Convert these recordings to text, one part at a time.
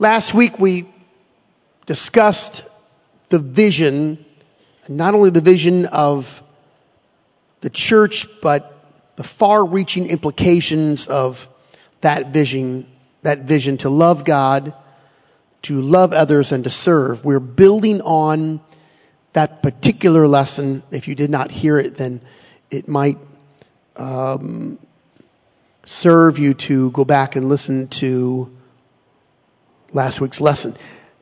Last week we discussed the vision, not only the vision of the church, but the far-reaching implications of that vision to love God, to love others, and to serve. We're building on that particular lesson. If you did not hear it, then it might serve you to go back and listen to last week's lesson.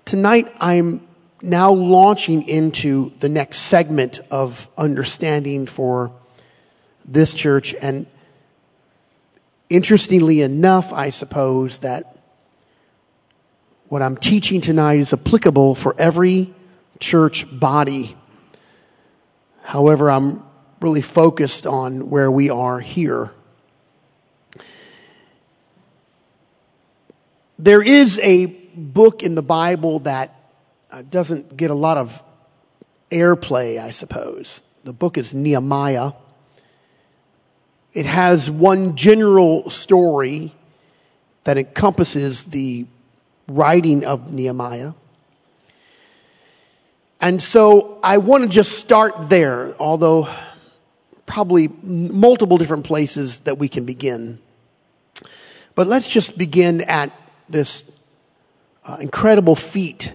Tonight, I'm now launching into the next segment of understanding for this church. And interestingly enough, I suppose that what I'm teaching tonight is applicable for every church body. However, I'm really focused on where we are here. There is a book in the Bible that doesn't get a lot of airplay, I suppose. The book is Nehemiah. It has one general story that encompasses the writing of Nehemiah. And so I want to just start there, although probably multiple different places that we can begin. But let's just begin at this incredible feat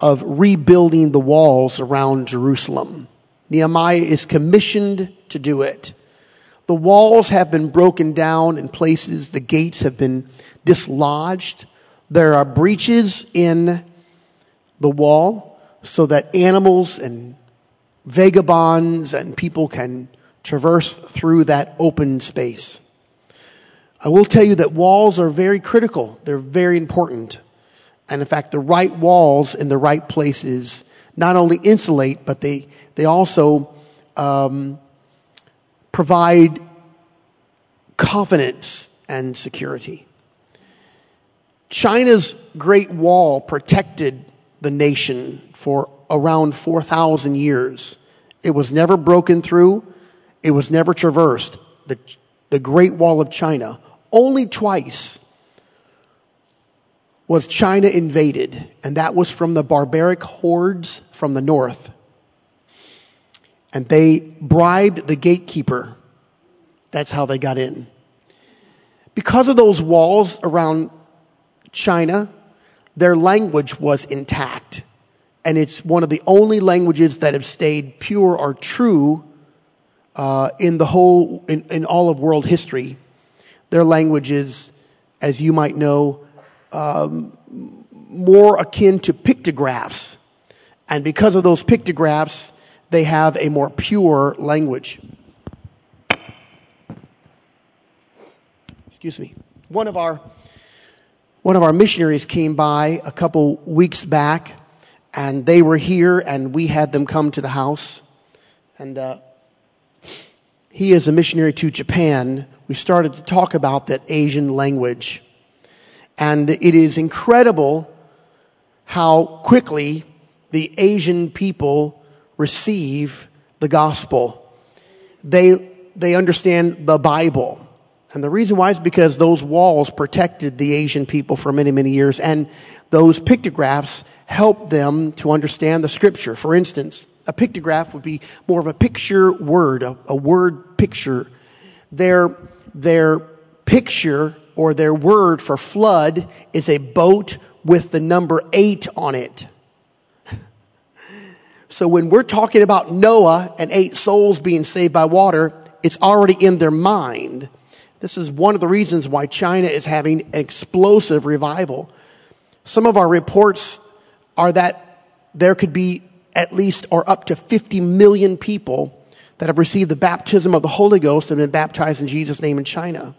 of rebuilding the walls around Jerusalem. Nehemiah is commissioned to do it. The walls have been broken down in places. The gates have been dislodged. There are breaches in the wall so that animals and vagabonds and people can traverse through that open space. I will tell you that walls are very critical. They're very important. And in fact, the right walls in the right places not only insulate, but they also provide confidence and security. China's Great Wall protected the nation for around 4,000 years. It was never broken through. It was never traversed. The Great Wall of China. Only twice was China invaded, and that was from the barbaric hordes from the north. And they bribed the gatekeeper. That's how they got in. Because of those walls around China, their language was intact. And it's one of the only languages that have stayed pure or true in all of world history. Their language is, as you might know, more akin to pictographs. And because of those pictographs, they have a more pure language. Excuse me. One of our missionaries came by a couple weeks back, and they were here, and we had them come to the house. And he is a missionary to Japan. We started to talk about that Asian language. And it is incredible how quickly the Asian people receive the gospel. They understand the Bible. And the reason why is because those walls protected the Asian people for many, many years. And those pictographs helped them to understand the scripture. For instance, a pictograph would be more of a picture word, a word picture. Their picture or their word for flood is a boat with the number 8 on it. So when we're talking about Noah and 8 souls being saved by water, it's already in their mind. This is one of the reasons why China is having an explosive revival. Some of our reports are that there could be at least or up to 50 million people that have received the baptism of the Holy Ghost and been baptized in Jesus' name in China.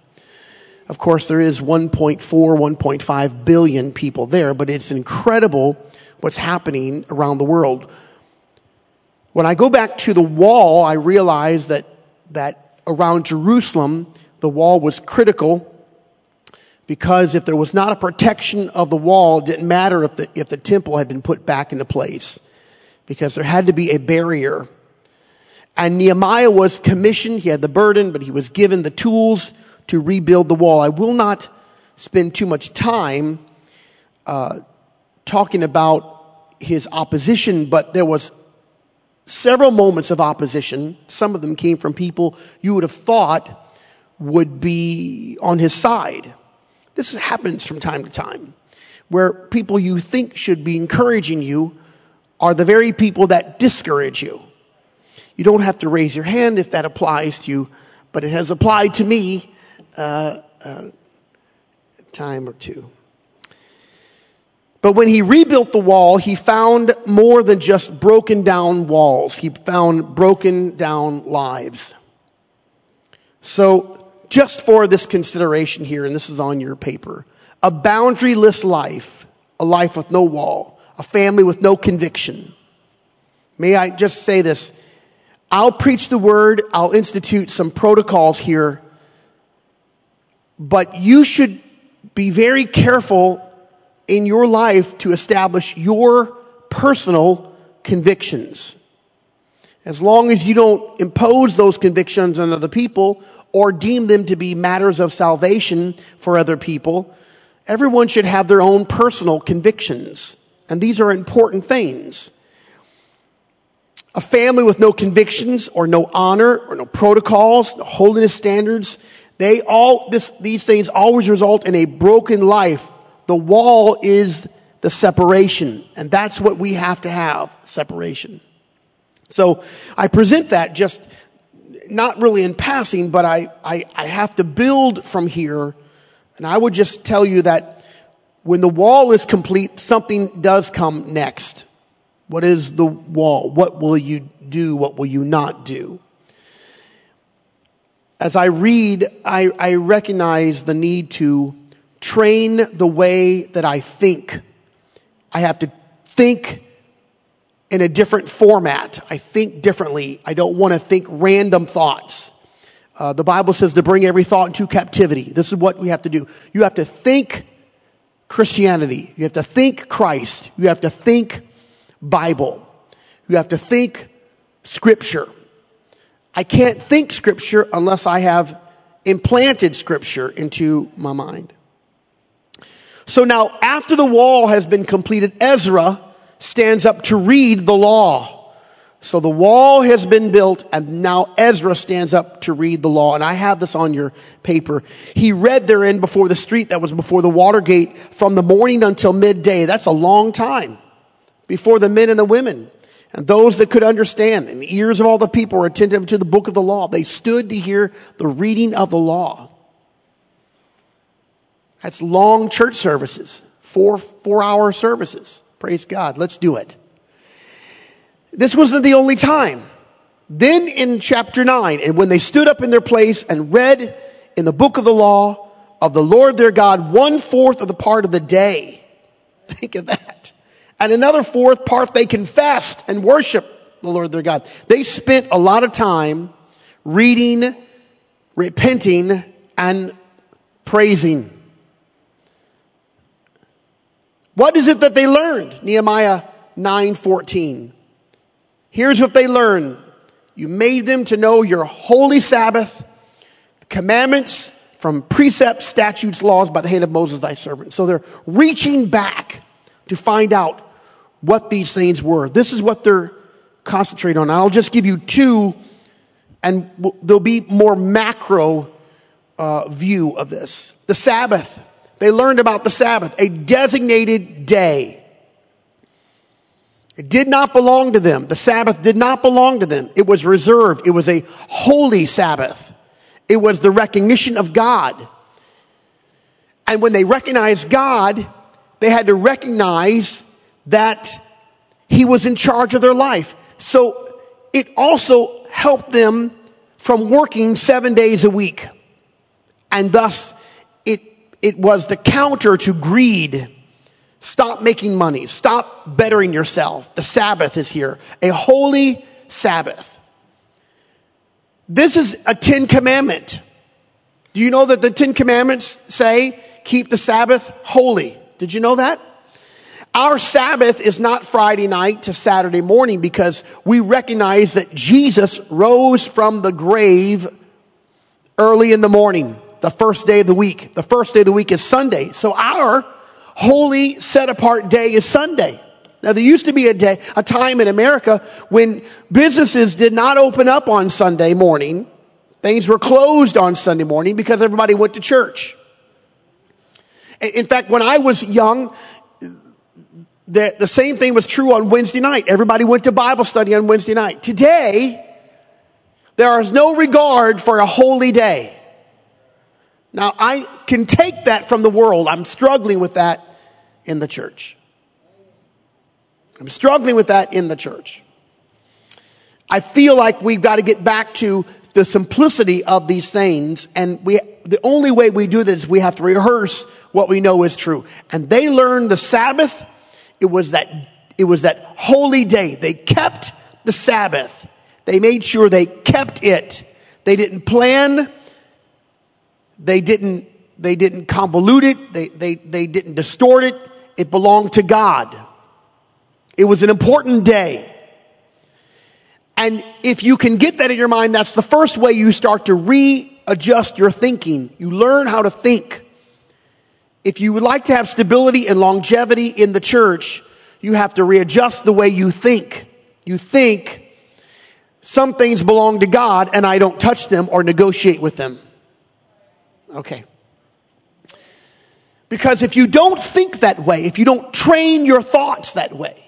Of course, there is 1.4, 1.5 billion people there, but it's incredible what's happening around the world. When I go back to the wall, I realize that around Jerusalem, the wall was critical because if there was not a protection of the wall, it didn't matter if the temple had been put back into place because there had to be a barrier. And Nehemiah was commissioned. He had the burden, but he was given the tools to rebuild the wall. I will not spend too much time talking about his opposition, but there was several moments of opposition. Some of them came from people you would have thought would be on his side. This happens from time to time, where people you think should be encouraging you are the very people that discourage you. You don't have to raise your hand if that applies to you, but it has applied to me a time or two. But when he rebuilt the wall, he found more than just broken down walls. He found broken down lives. So just for this consideration here, and this is on your paper, a boundaryless life, a life with no wall, a family with no conviction. May I just say this? I'll preach the word, I'll institute some protocols here, but you should be very careful in your life to establish your personal convictions. As long as you don't impose those convictions on other people or deem them to be matters of salvation for other people, everyone should have their own personal convictions. And these are important things. A family with no convictions or no honor or no protocols, no holiness standards, these things always result in a broken life. The wall is the separation, and that's what we have to have, separation. So I present that just not really in passing, but I have to build from here, and I would just tell you that when the wall is complete, something does come next. What is the wall? What will you do? What will you not do? As I read, I recognize the need to train the way that I think. I have to think in a different format. I think differently. I don't want to think random thoughts. The Bible says to bring every thought into captivity. This is what we have to do. You have to think Christianity. You have to think Christ. You have to think Bible. You have to think Scripture. I can't think Scripture unless I have implanted Scripture into my mind. So now, after the wall has been completed, Ezra stands up to read the law. So the wall has been built, and now Ezra stands up to read the law. And I have this on your paper. He read therein before the street that was before the water gate from the morning until midday. That's a long time. Before the men and the women, and those that could understand, and the ears of all the people were attentive to the book of the law. They stood to hear the reading of the law. That's long church services, four-hour services. Praise God. Let's do it. This wasn't the only time. Then in chapter 9, and when they stood up in their place and read in the book of the law of the Lord their God, 1/4 of the part of the day. Think of that. And another fourth part, they confessed and worshiped the Lord their God. They spent a lot of time reading, repenting, and praising. What is it that they learned? Nehemiah 9:14. Here's what they learned. You made them to know your holy Sabbath, the commandments from precepts, statutes, laws by the hand of Moses thy servant. So they're reaching back to find out what these things were. This is what they're concentrating on. I'll just give you two, and there'll be more macro view of this. The Sabbath. They learned about the Sabbath, a designated day. It did not belong to them. The Sabbath did not belong to them. It was reserved. It was a holy Sabbath. It was the recognition of God. And when they recognized God, they had to recognize that he was in charge of their life. So it also helped them from working 7 days a week. And thus, it was the counter to greed. Stop making money. Stop bettering yourself. The Sabbath is here. A holy Sabbath. This is a Ten Commandment. Do you know that the Ten Commandments say, keep the Sabbath holy? Did you know that? Our Sabbath is not Friday night to Saturday morning because we recognize that Jesus rose from the grave early in the morning, the first day of the week. The first day of the week is Sunday. So our holy, set-apart day is Sunday. Now, there used to be a time in America when businesses did not open up on Sunday morning. Things were closed on Sunday morning because everybody went to church. In fact, when I was young, the same thing was true on Wednesday night. Everybody went to Bible study on Wednesday night. Today, there is no regard for a holy day. Now, I can take that from the world. I'm struggling with that in the church. I feel like we've got to get back to the simplicity of these things. And the only way we do this, we have to rehearse what we know is true. And they learned the Sabbath. It was that holy day. They kept the Sabbath. They made sure they kept it. They didn't plan. They didn't convolute it. They didn't distort it. It belonged to God. It was an important day. And if you can get that in your mind, that's the first way you start to readjust your thinking. You learn how to think. If you would like to have stability and longevity in the church, you have to readjust the way you think. You think some things belong to God and I don't touch them or negotiate with them. Okay. Because if you don't think that way, if you don't train your thoughts that way,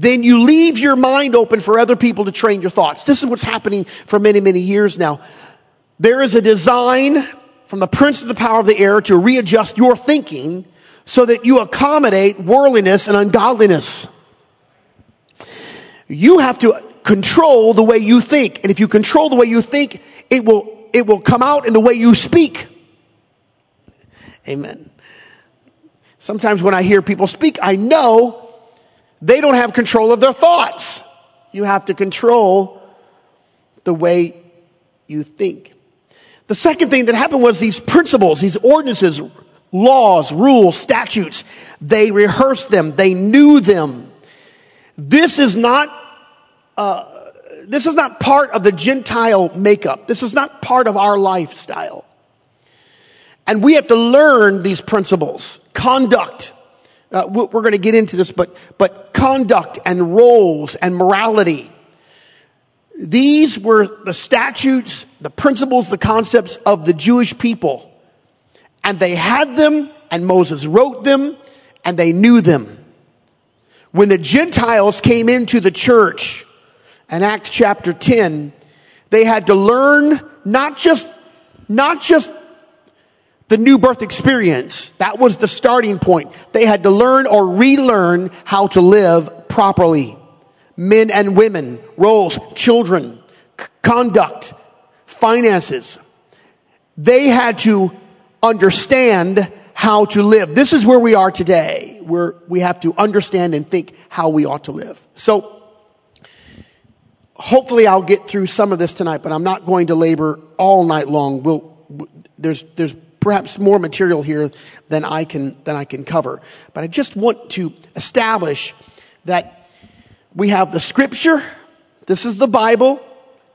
then you leave your mind open for other people to train your thoughts. This is what's happening for many, many years now. There is a design from the prince of the power of the air to readjust your thinking so that you accommodate worldliness and ungodliness. You have to control the way you think. And if you control the way you think, it will come out in the way you speak. Amen. Sometimes when I hear people speak, I know they don't have control of their thoughts. You have to control the way you think. The second thing that happened was these principles, these ordinances, laws, rules, statutes, they rehearsed them. They knew them. This is not part of the Gentile makeup. This is not part of our lifestyle. And we have to learn these principles. Conduct. We're going to get into this, but conduct and roles and morality. These were the statutes, the principles, the concepts of the Jewish people. And they had them, and Moses wrote them, and they knew them. When the Gentiles came into the church, in Acts chapter 10, they had to learn not just the new birth experience. That was the starting point. They had to learn or relearn how to live properly. Men and women, roles, children, conduct, finances. They had to understand how to live. This is where we are today. We have to understand and think how we ought to live. So, hopefully I'll get through some of this tonight, but I'm not going to labor all night long. There's perhaps more material here than I can cover. But I just want to establish that we have the scripture. This is the Bible.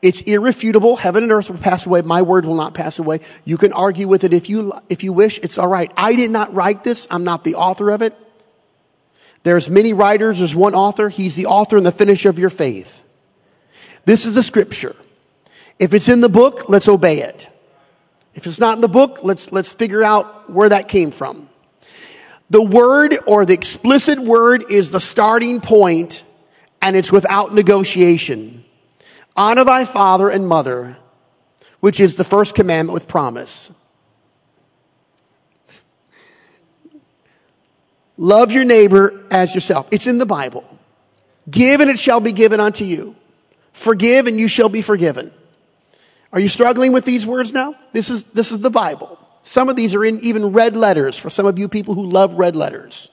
It's irrefutable. Heaven and earth will pass away. My word will not pass away. You can argue with it if you wish. It's all right. I did not write this. I'm not the author of it. There's many writers. There's one author. He's the author and the finisher of your faith. This is the scripture. If it's in the book, let's obey it. If it's not in the book, let's figure out where that came from. The word, or the explicit word, is the starting point, and it's without negotiation. Honor thy father and mother, which is the first commandment with promise. Love your neighbor as yourself. It's in the Bible. Give and it shall be given unto you. Forgive and you shall be forgiven. Are you struggling with these words now? This is the Bible. Some of these are in even red letters for some of you people who love red letters.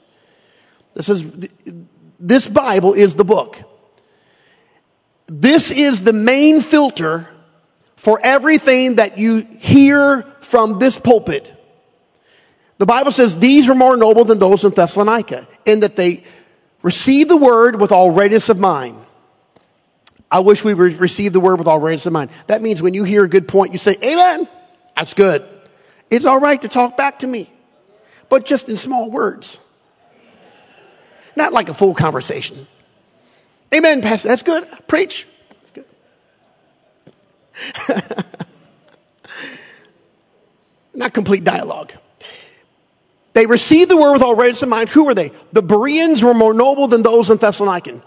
This Bible is the book. This is the main filter for everything that you hear from this pulpit. The Bible says these were more noble than those in Thessalonica, in that they received the word with all readiness of mind. I wish we would receive the word with all readiness in mind. That means when you hear a good point, you say, amen, that's good. It's all right to talk back to me, but just in small words. Not like a full conversation. Amen, Pastor. That's good. Preach. That's good. Not complete dialogue. They received the word with all readiness of mind. Who were they? The Bereans were more noble than those in Thessalonica.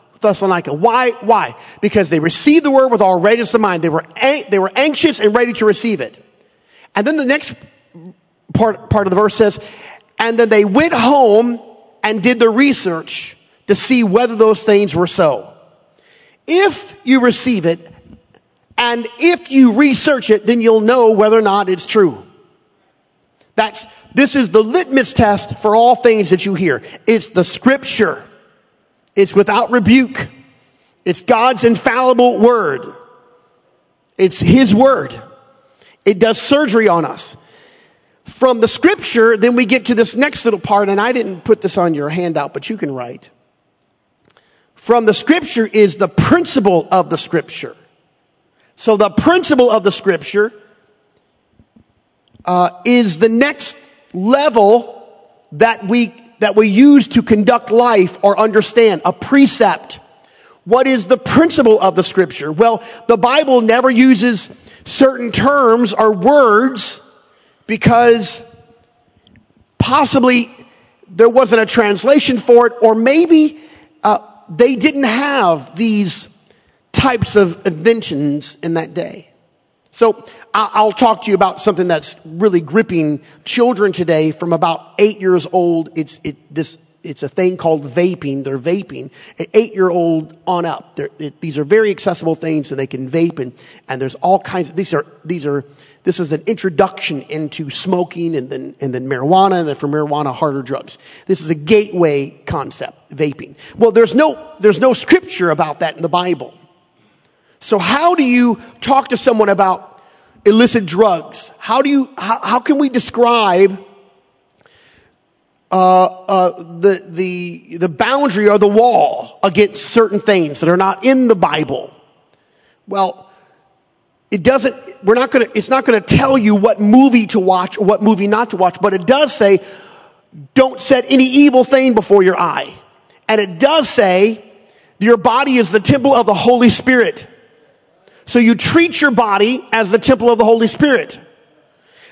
Why? Because they received the word with all readiness of mind. They were anxious and ready to receive it. And then the next part of the verse says, and then they went home and did the research to see whether those things were so. If you receive it, and if you research it, then you'll know whether or not it's true. This is the litmus test for all things that you hear. It's the scripture. It's without rebuke. It's God's infallible word. It's his word. It does surgery on us. From the scripture, then we get to this next little part, and I didn't put this on your handout, but you can write. From the scripture is the principle of the scripture. So the principle of the scripture is the next level that we use to conduct life or understand a precept. What is the principle of the scripture? Well, the Bible never uses certain terms or words because possibly there wasn't a translation for it, or maybe they didn't have these types of inventions in that day. So I'll talk to you about something that's really gripping children today from about 8 years old. It's a thing called vaping. They're vaping. An 8-year-old on up. These are very accessible things, so they can vape, and there's all kinds of, this is an introduction into smoking and then marijuana, and then from marijuana, harder drugs. This is a gateway concept, vaping. Well, there's no scripture about that in the Bible. So how do you talk to someone about illicit drugs? How can we describe the boundary or the wall against certain things that are not in the Bible? Well, it's not gonna tell you what movie to watch or what movie not to watch, but it does say, don't set any evil thing before your eye. And it does say, your body is the temple of the Holy Spirit. So you treat your body as the temple of the Holy Spirit.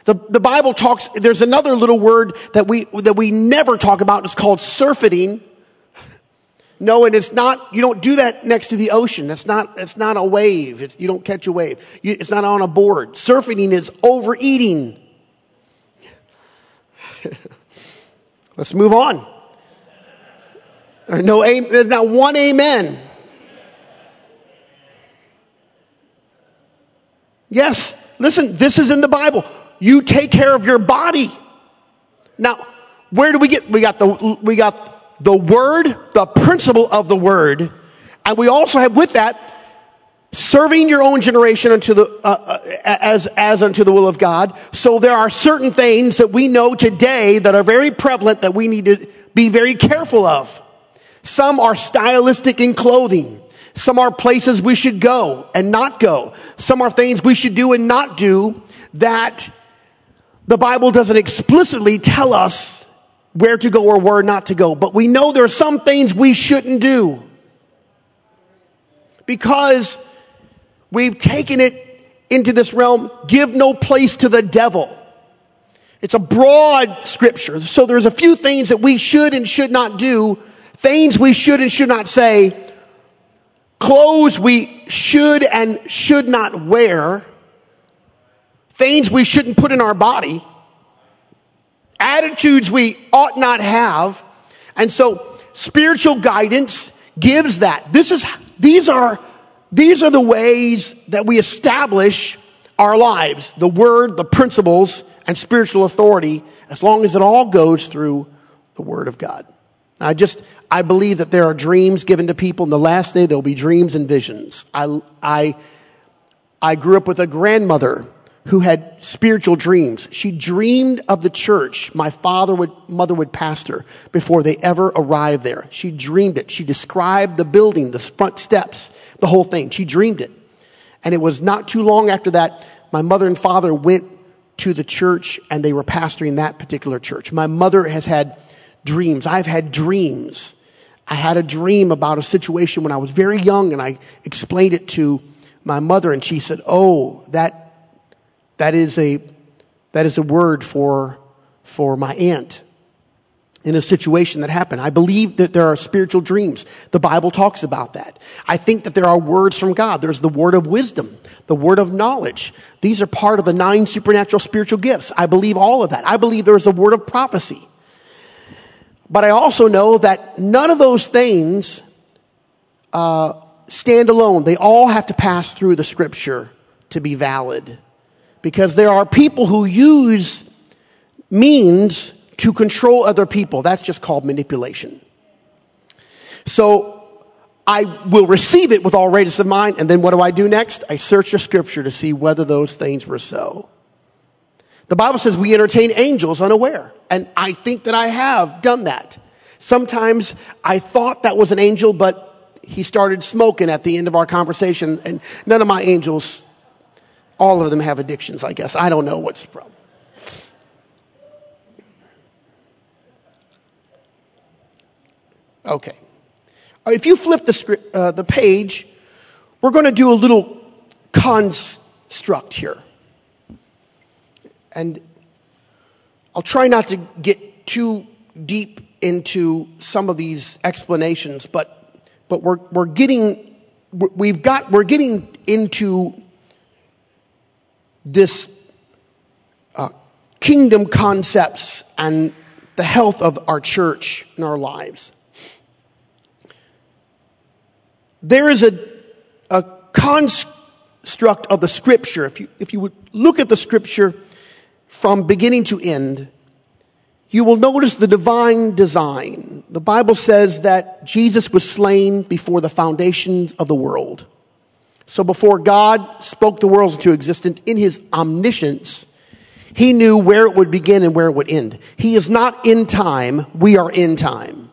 The Bible talks, there's another little word that we never talk about. It's called surfeiting. No, and it's not, you don't do that next to the ocean. That's not a wave. You don't catch a wave. It's not on a board. Surfeiting is overeating. Let's move on. There's not one amen. Yes, listen, this is in the Bible. You take care of your body. Now, where do we get? We got the word, the principle of the word, and we also have with that serving your own generation unto the as unto the will of God. So there are certain things that we know today that are very prevalent that we need to be very careful of. Some are stylistic in clothing. Some are places we should go and not go. Some are things we should do and not do that the Bible doesn't explicitly tell us where to go or where not to go. But we know there are some things we shouldn't do because we've taken it into this realm, give no place to the devil. It's a broad scripture. So there's a few things that we should and should not do, things we should and should not say, clothes we should and should not wear, things we shouldn't put in our body, attitudes we ought not have. And so spiritual guidance gives that. These are the ways that we establish our lives, the word, the principles, and spiritual authority, as long as it all goes through the word of God. I believe that there are dreams given to people. In the last day, there'll be dreams and visions. I grew up with a grandmother who had spiritual dreams. She dreamed of the church my mother would pastor before they ever arrived there. She dreamed it. She described the building, the front steps, the whole thing. She dreamed it. And it was not too long after that, my mother and father went to the church and they were pastoring that particular church. My mother has had dreams. I've had dreams. I had a dream about a situation when I was very young, and I explained it to my mother, and she said, "Oh, that is a word for my aunt in a situation that happened." I believe that there are spiritual dreams. The Bible talks about that. I think that there are words from God. There's the word of wisdom, the word of knowledge. These are part of the 9 supernatural spiritual gifts. I believe all of that. I believe there is a word of prophecy. But I also know that none of those things stand alone. They all have to pass through the scripture to be valid, because there are people who use means to control other people. That's just called manipulation. So I will receive it with all readiness of mind, and then what do I do next? I search the scripture to see whether those things were so. The Bible says we entertain angels unaware, and I think that I have done that. Sometimes I thought that was an angel, but he started smoking at the end of our conversation, and none of my angels, all of them have addictions, I guess. I don't know what's the problem. Okay. If you flip the page, we're going to do a little construct here. And I'll try not to get too deep into some of these explanations, but we're getting into this kingdom concepts and the health of our church and our lives. There is a construct of the scripture. If you would look at the scripture from beginning to end, you will notice the divine design. The Bible says that Jesus was slain before the foundations of the world. So before God spoke the world into existence, in his omniscience, he knew where it would begin and where it would end. He is not in time. We are in time.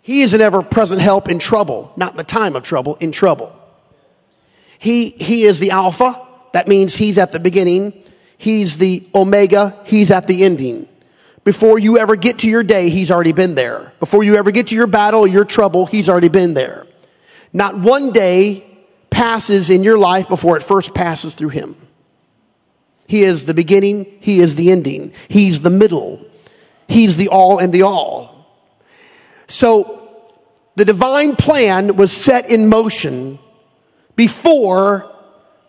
He is an ever-present help in trouble, not in the time of trouble, in trouble. He is the Alpha. That means he's at the beginning. He's the Omega. He's at the ending. Before you ever get to your day, he's already been there. Before you ever get to your battle, your trouble, he's already been there. Not one day passes in your life before it first passes through him. He is the beginning. He is the ending. He's the middle. He's the all and the all. So the divine plan was set in motion before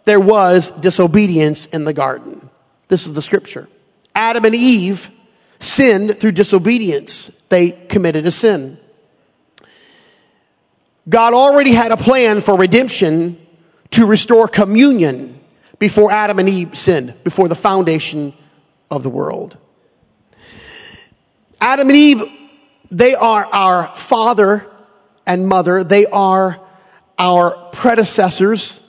there was disobedience in the garden. This is the scripture. Adam and Eve sinned through disobedience. They committed a sin. God already had a plan for redemption to restore communion before Adam and Eve sinned, before the foundation of the world. Adam and Eve, they are our father and mother. They are our predecessors.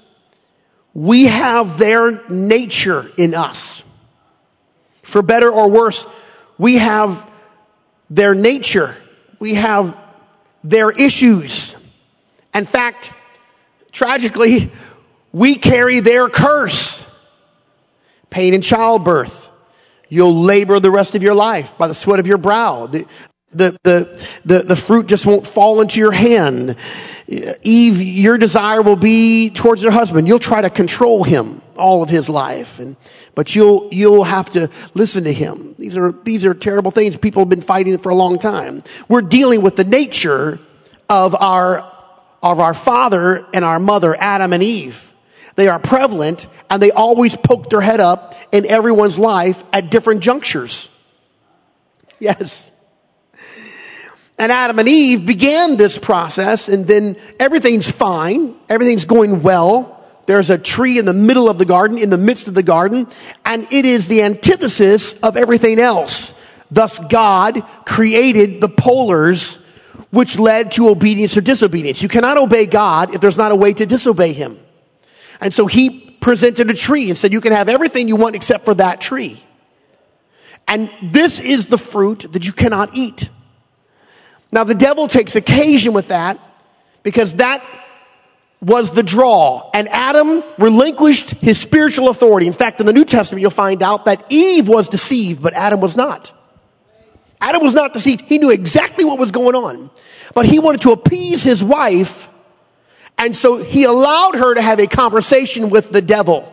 We have their nature in us. For better or worse, we have their nature. We have their issues. In fact, tragically, we carry their curse. Pain in childbirth. You'll labor the rest of your life by the sweat of your brow. The fruit just won't fall into your hand. Eve, your desire will be towards your husband. You'll try to control him all of his life, but you'll have to listen to him. These are terrible things. People have been fighting for a long time. We're dealing with the nature of our father and our mother, Adam and Eve. They are prevalent, and they always poke their head up in everyone's life at different junctures. Yes. And Adam and Eve began this process, and then everything's fine. Everything's going well. There's a tree in the middle of the garden, in the midst of the garden, and it is the antithesis of everything else. Thus, God created the polars, which led to obedience or disobedience. You cannot obey God if there's not a way to disobey him. And so he presented a tree and said, you can have everything you want except for that tree. And this is the fruit that you cannot eat. Now, the devil takes occasion with that, because that was the draw. And Adam relinquished his spiritual authority. In fact, in the New Testament, you'll find out that Eve was deceived, but Adam was not. Adam was not deceived. He knew exactly what was going on. But he wanted to appease his wife, and so he allowed her to have a conversation with the devil.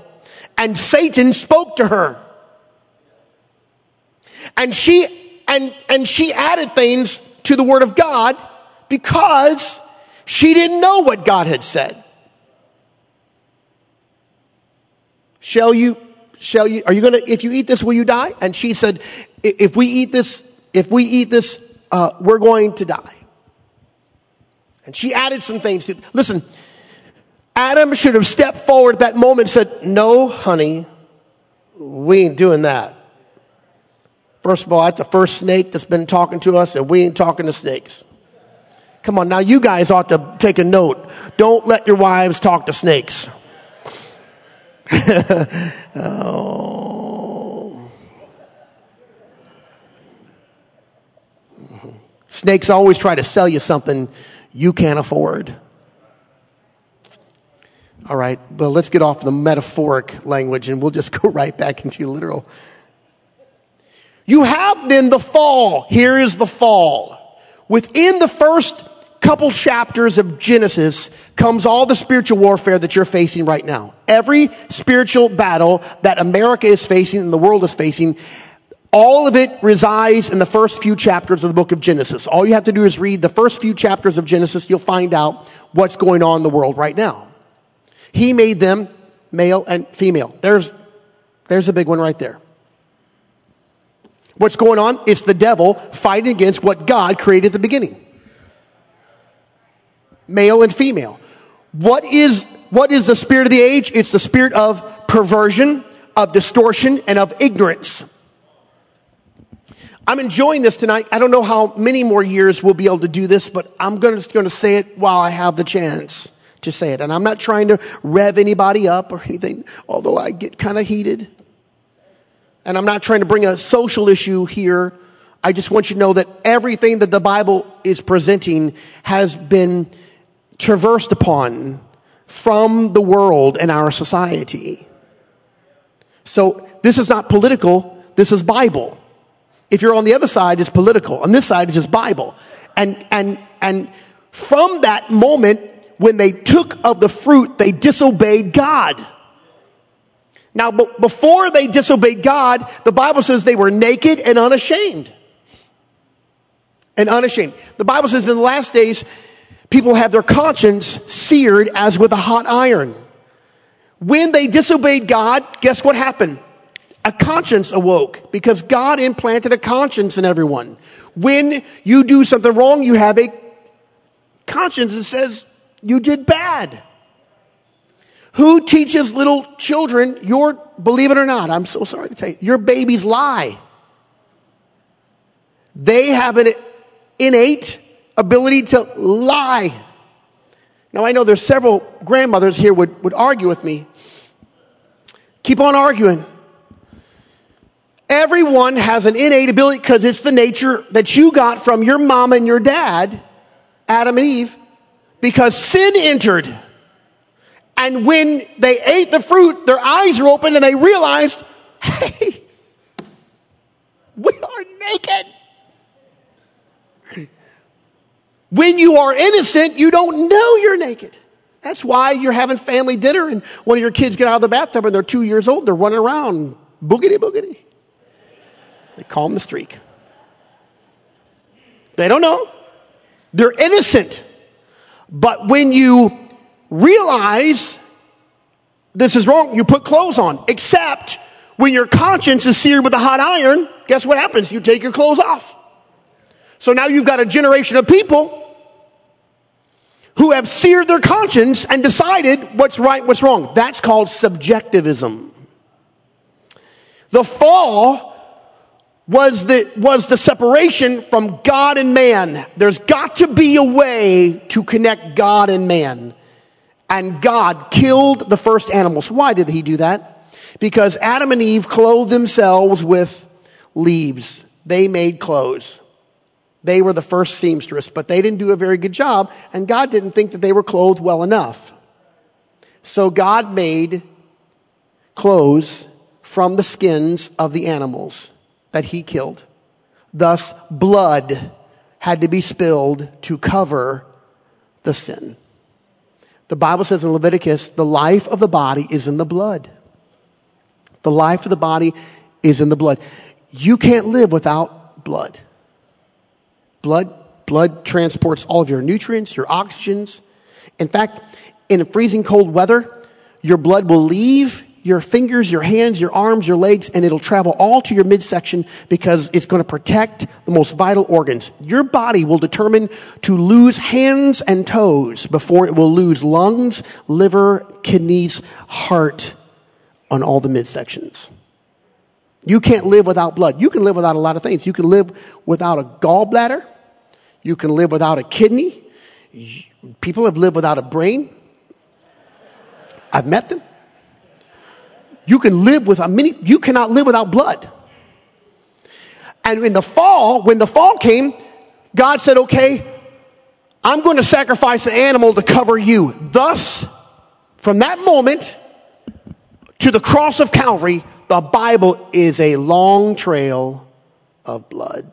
And Satan spoke to her. And she added things to the word of God because she didn't know what God had said. If you eat this, will you die? And she said, if we eat this, we're going to die. And she added some things to, listen, Adam should have stepped forward at that moment and said, no, honey, we ain't doing that. First of all, that's the first snake that's been talking to us, and we ain't talking to snakes. Come on, now you guys ought to take a note. Don't let your wives talk to snakes. Oh. Snakes always try to sell you something you can't afford. All right, well, let's get off the metaphoric language and we'll just go right back into literal. You have then the fall. Here is the fall. Within the first couple chapters of Genesis comes all the spiritual warfare that you're facing right now. Every spiritual battle that America is facing and the world is facing, all of it resides in the first few chapters of the book of Genesis. All you have to do is read the first few chapters of Genesis. You'll find out what's going on in the world right now. He made them male and female. There's a big one right there. What's going on? It's the devil fighting against what God created at the beginning. Male and female. What is the spirit of the age? It's the spirit of perversion, of distortion, and of ignorance. I'm enjoying this tonight. I don't know how many more years we'll be able to do this, but I'm just going to say it while I have the chance to say it. And I'm not trying to rev anybody up or anything, although I get kind of heated. And I'm not trying to bring a social issue here. I just want you to know that everything that the Bible is presenting has been traversed upon from the world and our society. So this is not political. This is Bible. If you're on the other side, it's political. On this side, it's just Bible. And from that moment, when they took of the fruit, they disobeyed God. Now, before they disobeyed God, the Bible says they were naked and unashamed. The Bible says in the last days, people have their conscience seared as with a hot iron. When they disobeyed God, guess what happened? A conscience awoke because God implanted a conscience in everyone. When you do something wrong, you have a conscience that says, you did bad. Who teaches little children your, believe it or not, I'm so sorry to tell you, your babies lie. They have an innate ability to lie. Now I know there's several grandmothers here would argue with me. Keep on arguing. Everyone has an innate ability because it's the nature that you got from your mom and your dad, Adam and Eve, because sin entered. And when they ate the fruit, their eyes were open and they realized, hey, we are naked. When you are innocent, you don't know you're naked. That's why you're having family dinner and one of your kids get out of the bathtub and they're 2 years old. They're running around, boogity, boogity. They call them the streak. They don't know. They're innocent. But when you realize this is wrong, you put clothes on. Except when your conscience is seared with a hot iron, guess what happens? You take your clothes off. So now you've got a generation of people who have seared their conscience and decided what's right, what's wrong. That's called subjectivism. The fall was the separation from God and man. There's got to be a way to connect God and man. And God killed the first animals. Why did he do that? Because Adam and Eve clothed themselves with leaves. They made clothes. They were the first seamstress, but they didn't do a very good job, and God didn't think that they were clothed well enough. So God made clothes from the skins of the animals that he killed. Thus, blood had to be spilled to cover the sin. The Bible says in Leviticus, the life of the body is in the blood. The life of the body is in the blood. You can't live without blood. Blood transports all of your nutrients, your oxygens. In fact, in freezing cold weather, your blood will leave your fingers, your hands, your arms, your legs, and it'll travel all to your midsection because it's going to protect the most vital organs. Your body will determine to lose hands and toes before it will lose lungs, liver, kidneys, heart, on all the midsections. You can't live without blood. You can live without a lot of things. You can live without a gallbladder. You can live without a kidney. People have lived without a brain. I've met them. You can live without many. You cannot live without blood. And in the fall, when the fall came, God said, okay, I'm going to sacrifice an animal to cover you. Thus, from that moment to the cross of Calvary, the Bible is a long trail of blood.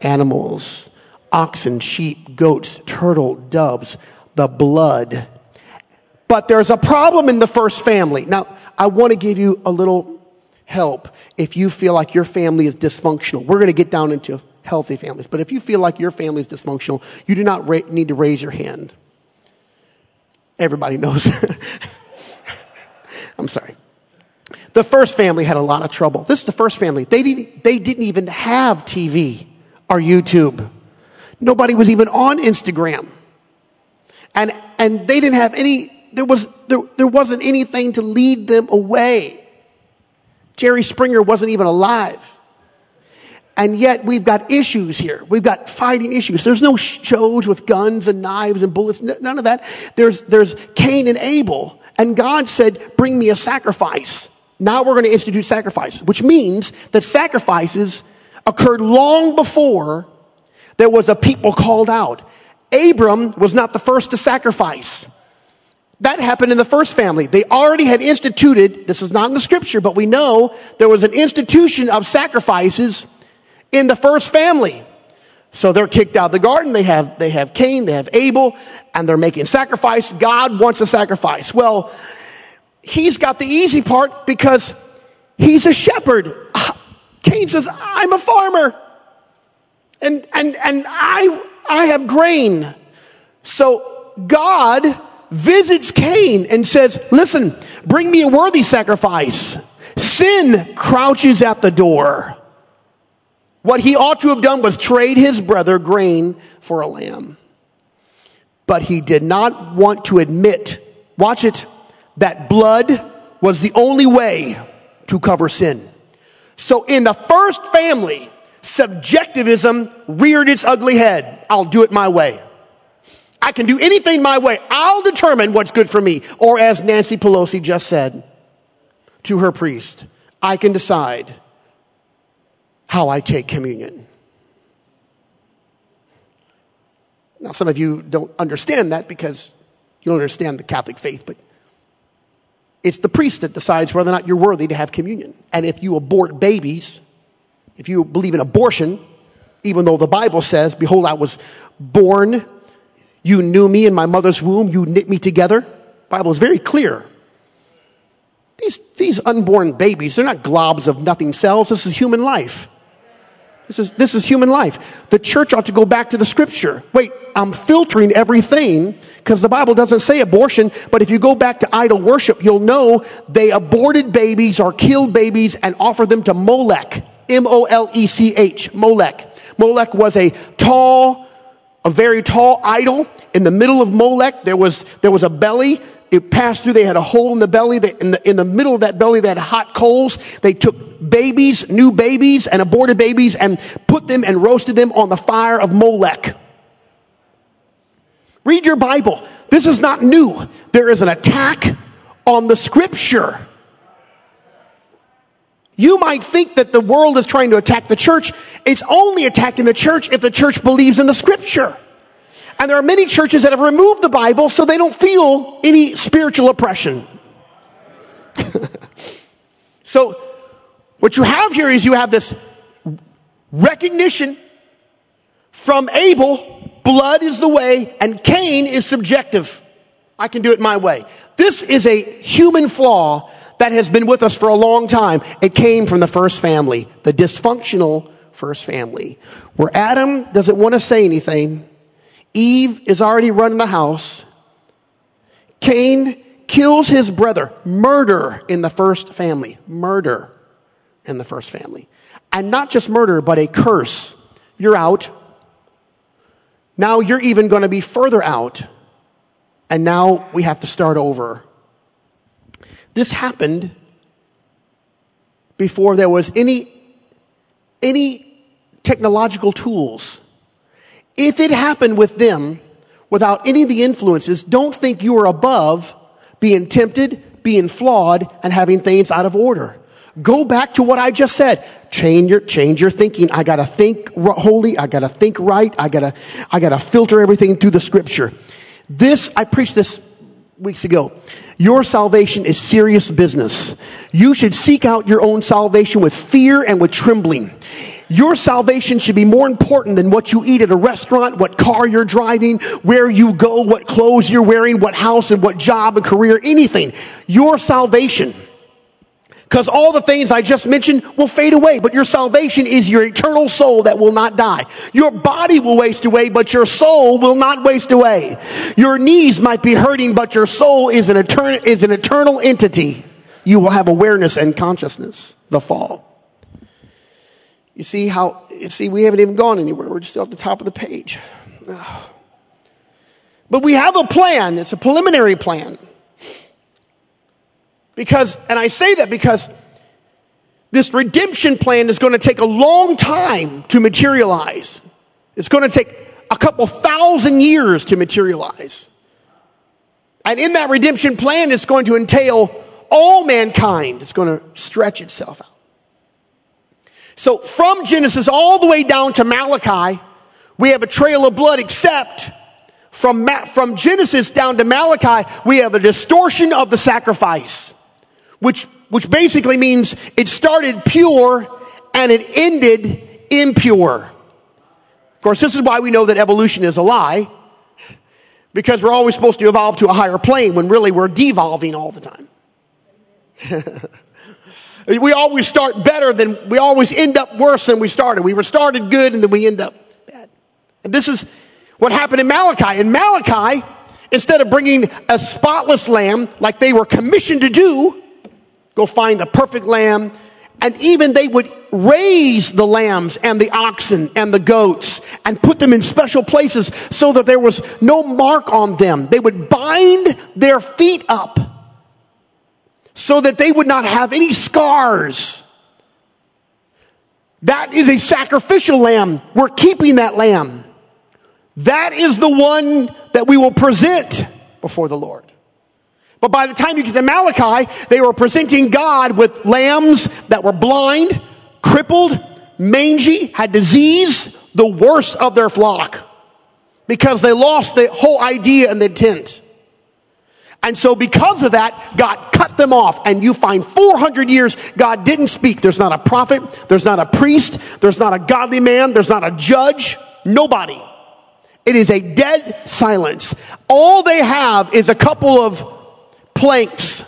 Animals, oxen, sheep, goats, turtle, doves, the blood. But there's a problem in the first family. Now, I want to give you a little help if you feel like your family is dysfunctional. We're going to get down into healthy families. But if you feel like your family is dysfunctional, you do not need to raise your hand. Everybody knows. I'm sorry. The first family had a lot of trouble. This is the first family. They didn't even have TV or YouTube. Nobody was even on Instagram. And they didn't have any, there wasn't anything to lead them away. Jerry Springer wasn't even alive. And yet we've got issues here. We've got fighting issues. There's no shows with guns and knives and bullets, none of that. There's Cain and Abel. And God said, bring me a sacrifice. Now we're going to institute sacrifice, which means that sacrifices occurred long before there was a people called out. Abram was not the first to sacrifice. That happened in the first family. They already had instituted, this is not in the scripture, but we know there was an institution of sacrifices in the first family. So they're kicked out of the garden. They have Cain, they have Abel, and they're making sacrifice. God wants a sacrifice. Well, he's got the easy part because he's a shepherd. Cain says, I'm a farmer. And I have grain. So God visits Cain and says, listen, bring me a worthy sacrifice. Sin crouches at the door. What he ought to have done was trade his brother grain for a lamb. But he did not want to admit, watch it, that blood was the only way to cover sin. So in the first family, subjectivism reared its ugly head. I'll do it my way. I can do anything my way. I'll determine what's good for me. Or as Nancy Pelosi just said to her priest, I can decide how I take communion. Now, some of you don't understand that because you don't understand the Catholic faith, but it's the priest that decides whether or not you're worthy to have communion. And if you abort babies, if you believe in abortion, even though the Bible says, behold, I was born, you knew me in my mother's womb, you knit me together. The Bible is very clear. These unborn babies, they're not globs of nothing cells. This is human life. This is human life. The church ought to go back to the scripture. Wait, I'm filtering everything because the Bible doesn't say abortion, but if you go back to idol worship, you'll know they aborted babies or killed babies and offered them to Molech. M-O-L-E-C-H, Molech. Molech was a very tall idol. In the middle of Molech, there was a belly. It passed through. They had a hole in the belly. In the middle of that belly, they had hot coals. They took babies, new babies, and aborted babies, and put them and roasted them on the fire of Molech. Read your Bible. This is not new. There is an attack on the scripture. You might think that the world is trying to attack the church. It's only attacking the church if the church believes in the scripture. And there are many churches that have removed the Bible so they don't feel any spiritual oppression. So what you have here is you have this Recognition from Abel, blood is the way, and Cain is subjective. I can do it my way. This is a human flaw that has been with us for a long time. It came from the first family, the dysfunctional first family, where Adam doesn't want to say anything. Eve is already running the house. Cain kills his brother. Murder in the first family. Murder in the first family. And not just murder, but a curse. You're out. Now you're even going to be further out. And now we have to start over. This happened before there was any technological tools. If it happened with them, without any of the influences, don't think you are above being tempted, being flawed, and having things out of order. Go back to what I just said. Change your thinking. I gotta think holy. I gotta think right. I gotta filter everything through the scripture. This, I preached this weeks ago. Your salvation is serious business. You should seek out your own salvation with fear and with trembling. Your salvation should be more important than what you eat at a restaurant, what car you're driving, where you go, what clothes you're wearing, what house and what job and career, anything. Your salvation. Because all the things I just mentioned will fade away, but your salvation is your eternal soul that will not die. Your body will waste away, but your soul will not waste away. Your knees might be hurting, but your soul is an eternal entity. You will have awareness and consciousness, the fall. You see, we haven't even gone anywhere. We're just at the top of the page. Ugh. But we have a plan. It's a preliminary plan. And I say that because this redemption plan is going to take a long time to materialize. It's going to take a couple thousand years to materialize. And in that redemption plan, it's going to entail all mankind. It's going to stretch itself out. So from Genesis all the way down to Malachi, we have a trail of blood, except from Genesis down to Malachi, we have a distortion of the sacrifice, which basically means it started pure and it ended impure. Of course, this is why we know that evolution is a lie, because we're always supposed to evolve to a higher plane when really we're devolving all the time. We always start better than, we always end up worse than we started. We were started good and then we end up bad. And this is what happened in Malachi. In Malachi, instead of bringing a spotless lamb like they were commissioned to do, go find the perfect lamb, and even they would raise the lambs and the oxen and the goats and put them in special places so that there was no mark on them. They would bind their feet up, so that they would not have any scars. That is a sacrificial lamb. We're keeping that lamb. That is the one that we will present before the Lord. But by the time you get to Malachi, they were presenting God with lambs that were blind, crippled, mangy, had disease, the worst of their flock, because they lost the whole idea and the intent. And so because of that, God cut them off. And you find 400 years, God didn't speak. There's not a prophet. There's not a priest. There's not a godly man. There's not a judge. Nobody. It is a dead silence. All they have is a couple of planks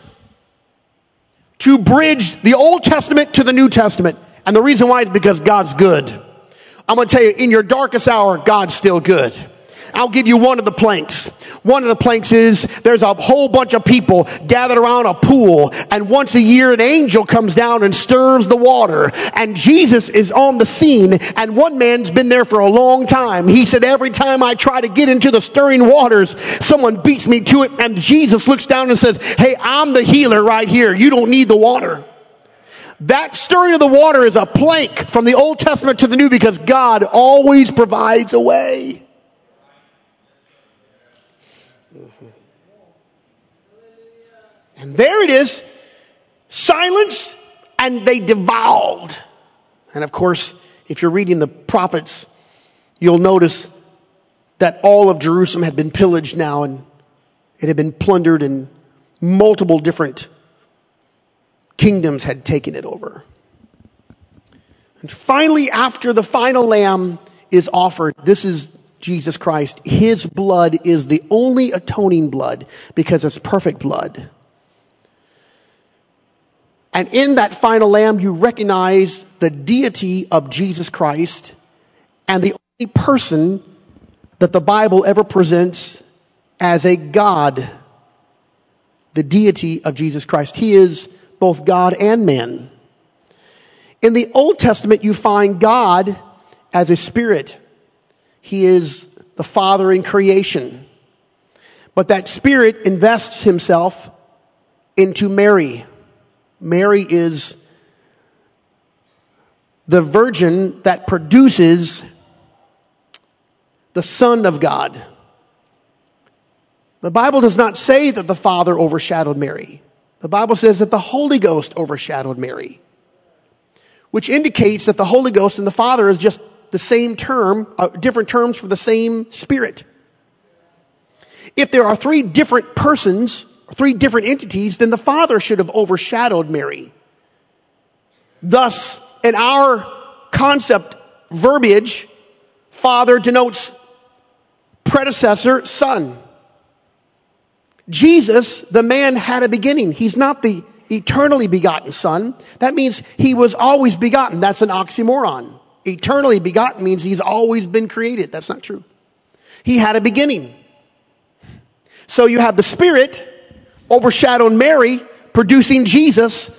to bridge the Old Testament to the New Testament. And the reason why is because God's good. I'm going to tell you, in your darkest hour, God's still good. I'll give you one of the planks. One of the planks is there's a whole bunch of people gathered around a pool, and once a year an angel comes down and stirs the water, and Jesus is on the scene, and one man's been there for a long time. He said, every time I try to get into the stirring waters, someone beats me to it, and Jesus looks down and says, hey, I'm the healer right here. You don't need the water. That stirring of the water is a plank from the Old Testament to the New, because God always provides a way. And there it is, silence, and they devolved. And of course, if you're reading the prophets, you'll notice that all of Jerusalem had been pillaged now, and it had been plundered, and multiple different kingdoms had taken it over. And finally, after the final lamb is offered, this is Jesus Christ. His blood is the only atoning blood because it's perfect blood. And in that final lamb, you recognize the deity of Jesus Christ and the only person that the Bible ever presents as a God, the deity of Jesus Christ. He is both God and man. In the Old Testament, you find God as a spirit. He is the Father in creation. But that spirit invests himself into Mary. Mary is the virgin that produces the Son of God. The Bible does not say that the Father overshadowed Mary. The Bible says that the Holy Ghost overshadowed Mary, which indicates that the Holy Ghost and the Father is just the same term, different terms for the same spirit. If there are three different persons, three different entities, then the Father should have overshadowed Mary. Thus, in our concept verbiage, Father denotes predecessor, Son. Jesus, the man, had a beginning. He's not the eternally begotten Son. That means he was always begotten. That's an oxymoron. Eternally begotten means he's always been created. That's not true. He had a beginning. So you have the Spirit overshadowing Mary, producing Jesus,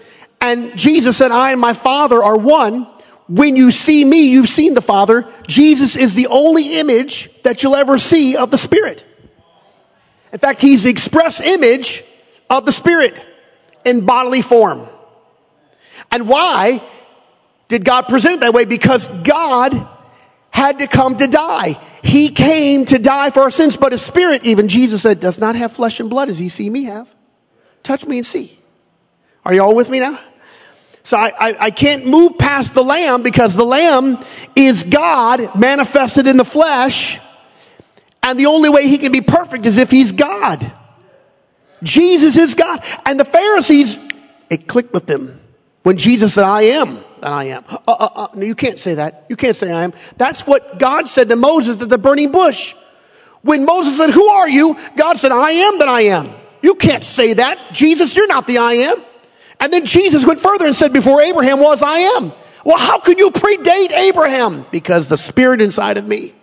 and Jesus said, I and my Father are one. When you see me, you've seen the Father. Jesus is the only image that you'll ever see of the Spirit. In fact, he's the express image of the Spirit in bodily form. And why did God present it that way? Because God had to come to die. He came to die for our sins, but his spirit, even Jesus said, does not have flesh and blood as ye see me have. Touch me and see. Are you all with me now? So I can't move past the lamb because the lamb is God manifested in the flesh. And the only way he can be perfect is if he's God. Jesus is God. And the Pharisees, it clicked with them. When Jesus said, I am, that I am. No, you can't say that. You can't say I am. That's what God said to Moses at the burning bush. When Moses said, who are you? God said, I am that I am. You can't say that. Jesus, you're not the I am. And then Jesus went further and said, before Abraham was, I am. Well, how can you predate Abraham? Because the spirit inside of me.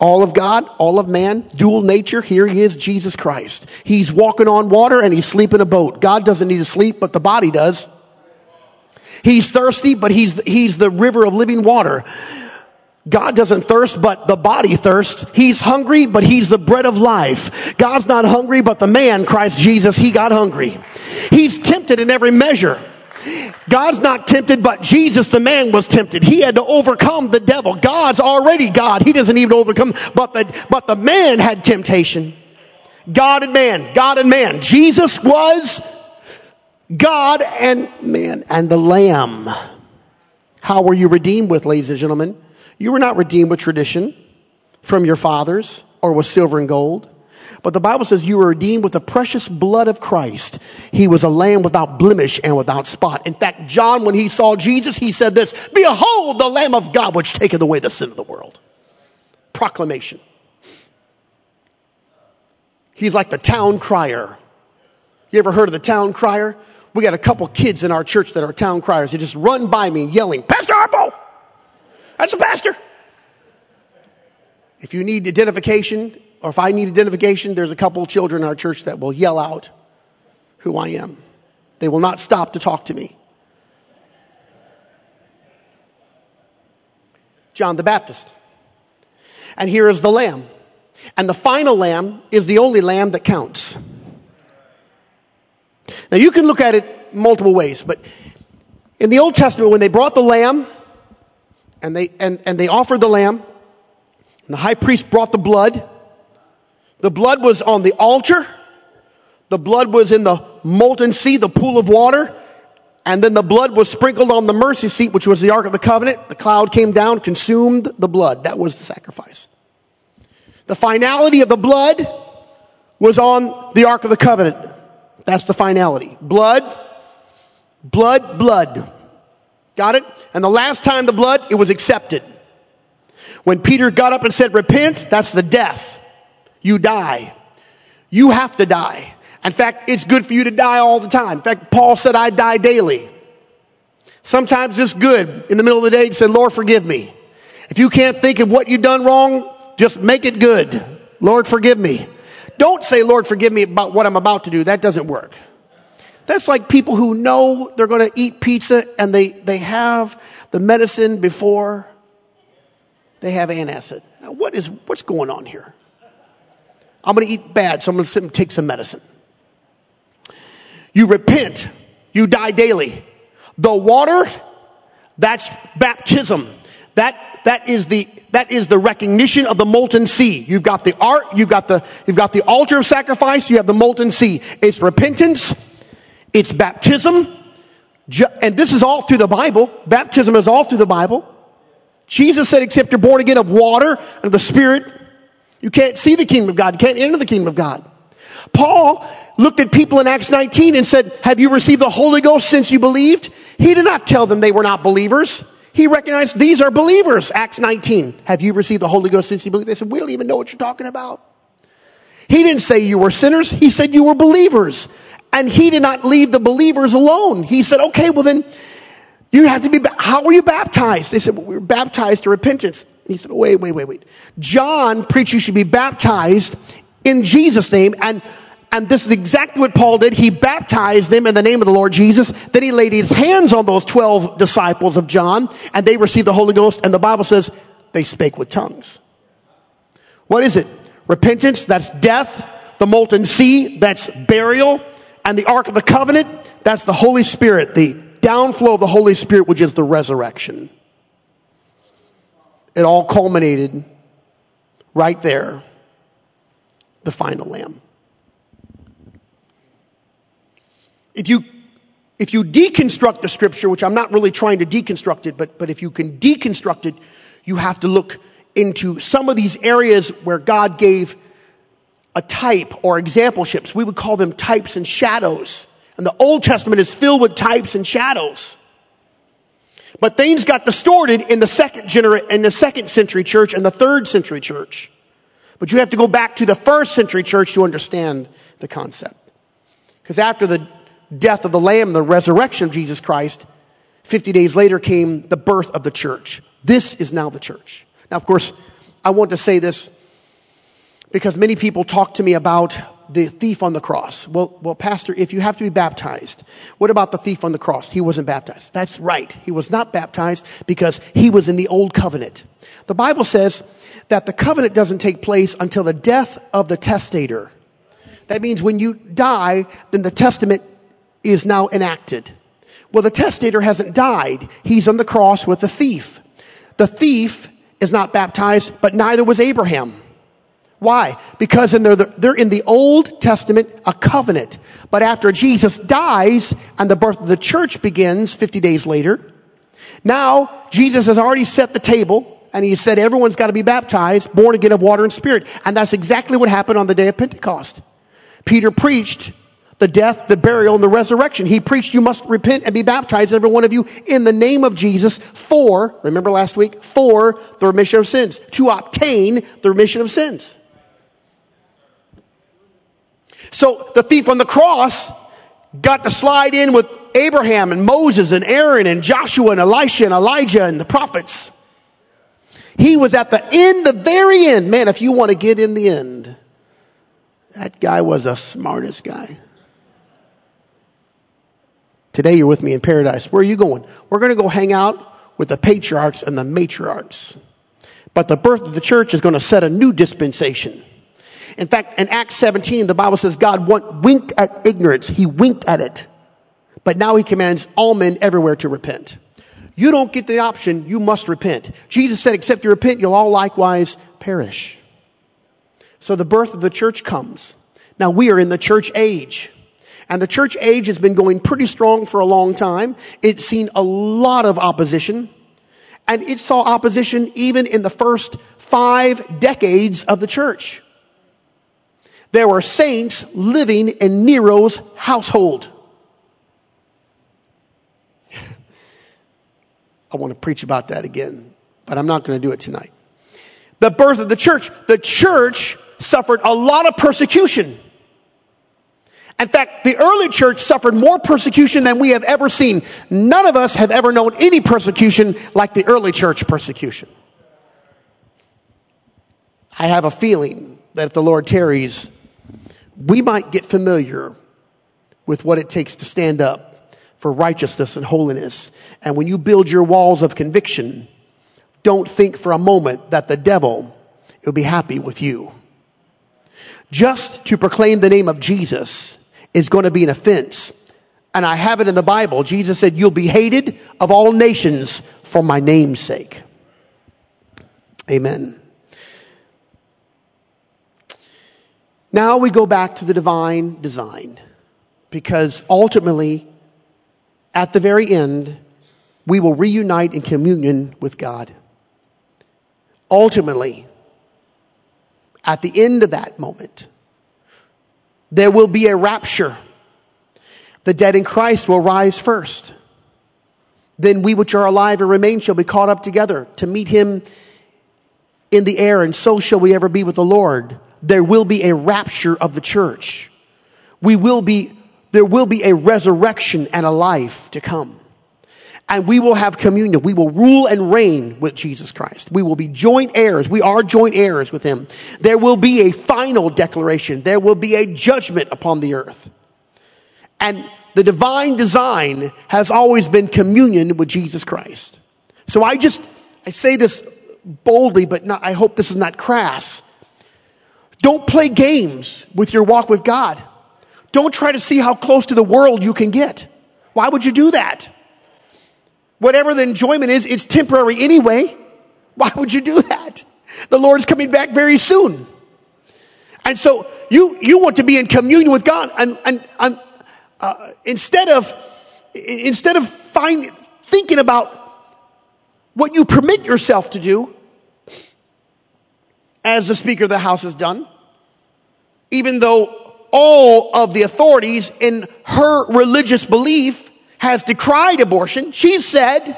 All of God, all of man, dual nature, here he is, Jesus Christ. He's walking on water and he's sleeping in a boat. God doesn't need to sleep, but the body does. He's thirsty, but he's the river of living water. God doesn't thirst, but the body thirsts. He's hungry, but he's the bread of life. God's not hungry, but the man, Christ Jesus, he got hungry. He's tempted in every measure. God's not tempted, but Jesus, the man, was tempted. He had to overcome the devil. God's already God. He doesn't even overcome, but the man had temptation. God and man, God and man. Jesus was God and man and the lamb. How were you redeemed with, ladies and gentlemen? You were not redeemed with tradition from your fathers or with silver and gold. But the Bible says you were redeemed with the precious blood of Christ. He was a lamb without blemish and without spot. In fact, John, when he saw Jesus, he said this, behold, the Lamb of God, which taketh away the sin of the world. Proclamation. He's like the town crier. You ever heard of the town crier? We got a couple kids in our church that are town criers. They just run by me yelling, Pastor Harpole! That's the pastor! If you need identification, or if I need identification, there's a couple of children in our church that will yell out who I am. They will not stop to talk to me. John the Baptist. And here is the lamb. And the final lamb is the only lamb that counts. Now you can look at it multiple ways, but in the Old Testament, when they brought the lamb and they offered the lamb, and the high priest brought the blood. The blood was on the altar. The blood was in the molten sea, the pool of water. And then the blood was sprinkled on the mercy seat, which was the Ark of the Covenant. The cloud came down, consumed the blood. That was the sacrifice. The finality of the blood was on the Ark of the Covenant. That's the finality. Blood, blood, blood. Got it? And the last time the blood, it was accepted. When Peter got up and said, repent, that's the death. You die. You have to die. In fact, it's good for you to die all the time. In fact, Paul said, I die daily. Sometimes it's good in the middle of the day to say, Lord, forgive me. If you can't think of what you've done wrong, just make it good. Lord, forgive me. Don't say, Lord, forgive me about what I'm about to do. That doesn't work. That's like people who know they're going to eat pizza and they have the medicine before they have antacid. Now, what's going on here? I'm going to eat bad, so I'm going to sit and take some medicine. You repent. You die daily. The water, that's baptism. That is the recognition of the molten sea. You've got the ark, you've got the altar of sacrifice, you have the molten sea. It's repentance, it's baptism, and this is all through the Bible. Baptism is all through the Bible. Jesus said, except you're born again of water and of the Spirit, you can't see the kingdom of God, you can't enter the kingdom of God. Paul looked at people in Acts 19 and said, have you received the Holy Ghost since you believed? He did not tell them they were not believers. He recognized these are believers. Acts 19, have you received the Holy Ghost since you believed? They said, we don't even know what you're talking about. He didn't say you were sinners. He said you were believers. And he did not leave the believers alone. He said, okay, well then you have to be, how were you baptized? They said, well, we were baptized to repentance. He said, wait. John preached you should be baptized in Jesus' name. And this is exactly what Paul did. He baptized them in the name of the Lord Jesus. Then he laid his hands on those 12 disciples of John, and they received the Holy Ghost, and the Bible says they spake with tongues. What is it? Repentance, that's death. The molten sea, that's burial. And the Ark of the Covenant, that's the Holy Spirit, the downflow of the Holy Spirit, which is the resurrection. It all culminated right there, the final Lamb. If you deconstruct the scripture, which I'm not really trying to deconstruct it, but if you can deconstruct it, you have to look into some of these areas where God gave a type or exampleships. We would call them types and shadows. And the Old Testament is filled with types and shadows. But things got distorted in the second century church and the third century church. But you have to go back to the first century church to understand the concept. Because after the death of the Lamb, the resurrection of Jesus Christ, 50 days later came the birth of the church. This is now the church. Now, of course, I want to say this because many people talk to me about the thief on the cross. Well, Pastor, if you have to be baptized, what about the thief on the cross? He wasn't baptized. That's right. He was not baptized because he was in the old covenant. The Bible says that the covenant doesn't take place until the death of the testator. That means when you die, then the testament is now enacted. Well, the testator hasn't died. He's on the cross with the thief. The thief is not baptized, but neither was Abraham. Why? Because they're in the Old Testament, a covenant. But after Jesus dies and the birth of the church begins 50 days later, now Jesus has already set the table and he said everyone's got to be baptized, born again of water and spirit. And that's exactly what happened on the day of Pentecost. Peter preached the death, the burial, and the resurrection. He preached you must repent and be baptized, every one of you, in the name of Jesus for, remember last week, for the remission of sins, to obtain the remission of sins. So the thief on the cross got to slide in with Abraham and Moses and Aaron and Joshua and Elisha and Elijah and the prophets. He was at the end, the very end. Man, if you want to get in the end, that guy was the smartest guy. Today you're with me in paradise. Where are you going? We're going to go hang out with the patriarchs and the matriarchs. But the birth of the church is going to set a new dispensation. In fact, in Acts 17, the Bible says God winked at ignorance. He winked at it. But now he commands all men everywhere to repent. You don't get the option. You must repent. Jesus said, except you repent, you'll all likewise perish. So the birth of the church comes. Now we are in the church age. And the church age has been going pretty strong for a long time. It's seen a lot of opposition. And it saw opposition even in the first 5 decades of the church. There were saints living in Nero's household. I want to preach about that again, but I'm not going to do it tonight. The birth of the church. The church suffered a lot of persecution. In fact, the early church suffered more persecution than we have ever seen. None of us have ever known any persecution like the early church persecution. I have a feeling that if the Lord tarries, we might get familiar with what it takes to stand up for righteousness and holiness. And when you build your walls of conviction, don't think for a moment that the devil will be happy with you. Just to proclaim the name of Jesus is going to be an offense. And I have it in the Bible. Jesus said, you'll be hated of all nations for my name's sake. Amen. Now we go back to the divine design, because ultimately, at the very end, we will reunite in communion with God. Ultimately, at the end of that moment, there will be a rapture. The dead in Christ will rise first. Then we which are alive and remain shall be caught up together to meet him in the air, and so shall we ever be with the Lord. There will be a rapture of the church. There will be a resurrection and a life to come. And we will have communion. We will rule and reign with Jesus Christ. We will be joint heirs. We are joint heirs with him. There will be a final declaration. There will be a judgment upon the earth. And the divine design has always been communion with Jesus Christ. So I say this boldly, but I hope this is not crass. Don't play games with your walk with God. Don't try to see how close to the world you can get. Why would you do that? Whatever the enjoyment is, it's temporary anyway. Why would you do that? The Lord's coming back very soon. And so you want to be in communion with God. And instead of thinking about what you permit yourself to do, as the Speaker of the House has done, even though all of the authorities in her religious belief has decried abortion. She said,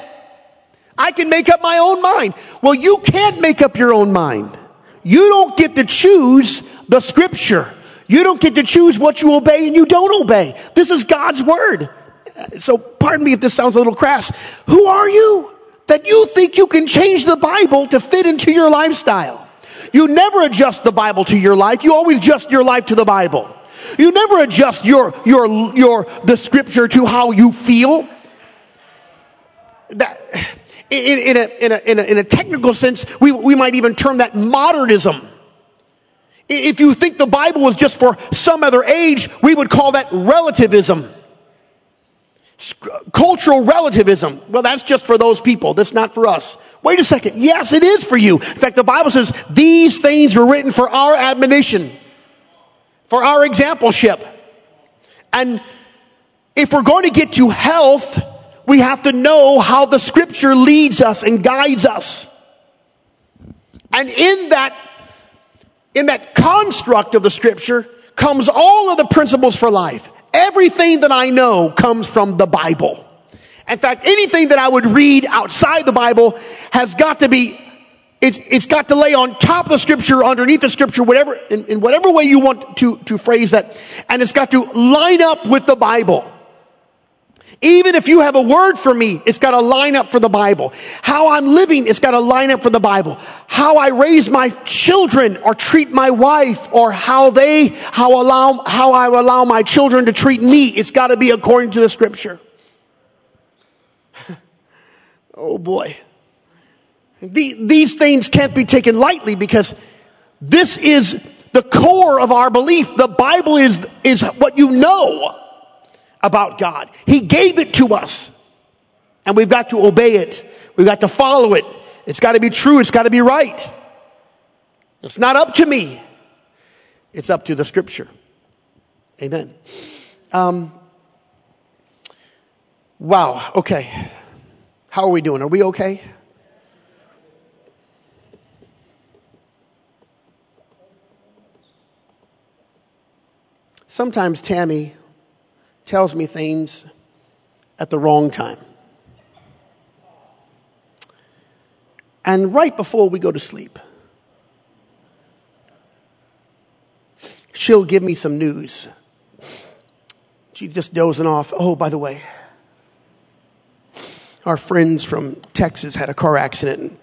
I can make up my own mind. Well, you can't make up your own mind. You don't get to choose the scripture. You don't get to choose what you obey and you don't obey. This is God's word. So pardon me if this sounds a little crass. Who are you that you think you can change the Bible to fit into your lifestyle? You never adjust the Bible to your life. You always adjust your life to the Bible. You never adjust the scripture to how you feel. That in a technical sense, we might even term that modernism. If you think the Bible was just for some other age, we would call that relativism. Cultural relativism. Well, that's just for those people. That's not for us. Wait a second. Yes, it is for you. In fact, the Bible says these things were written for our admonition, for our exampleship. And if we're going to get to health, we have to know how the scripture leads us and guides us. And in that construct of the scripture comes all of the principles for life. Everything that I know comes from the Bible. In fact, anything that I would read outside the Bible has got to be It's got to lay on top of the scripture, underneath the scripture, whatever, in whatever way you want to phrase that. And it's got to line up with the Bible. Even if you have a word for me, it's got to line up for the Bible. How I'm living, it's got to line up for the Bible. How I raise my children or treat my wife, or how I allow my children to treat me, it's got to be according to the scripture. Oh boy. These things can't be taken lightly, because this is the core of our belief. The Bible is what you know about God. He gave it to us, and we've got to obey it. We've got to follow it. It's got to be true. It's got to be right. It's not up to me. It's up to the scripture. Amen. Wow. Okay. How are we doing? Are we okay? Sometimes Tammy tells me things at the wrong time. and right before we go to sleep, she'll give me some news. She's just dozing off. Oh, by the way, our friends from Texas had a car accident and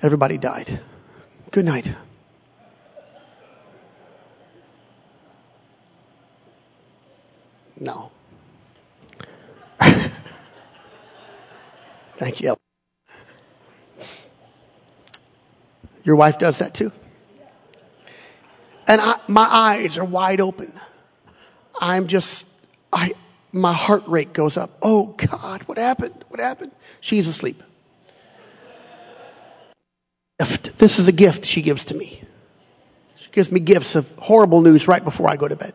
everybody died. Good night. No. Thank you. Your wife does that too? And my eyes are wide open. My heart rate goes up. Oh God, what happened? What happened? She's asleep. This is a gift she gives to me. She gives me gifts of horrible news right before I go to bed.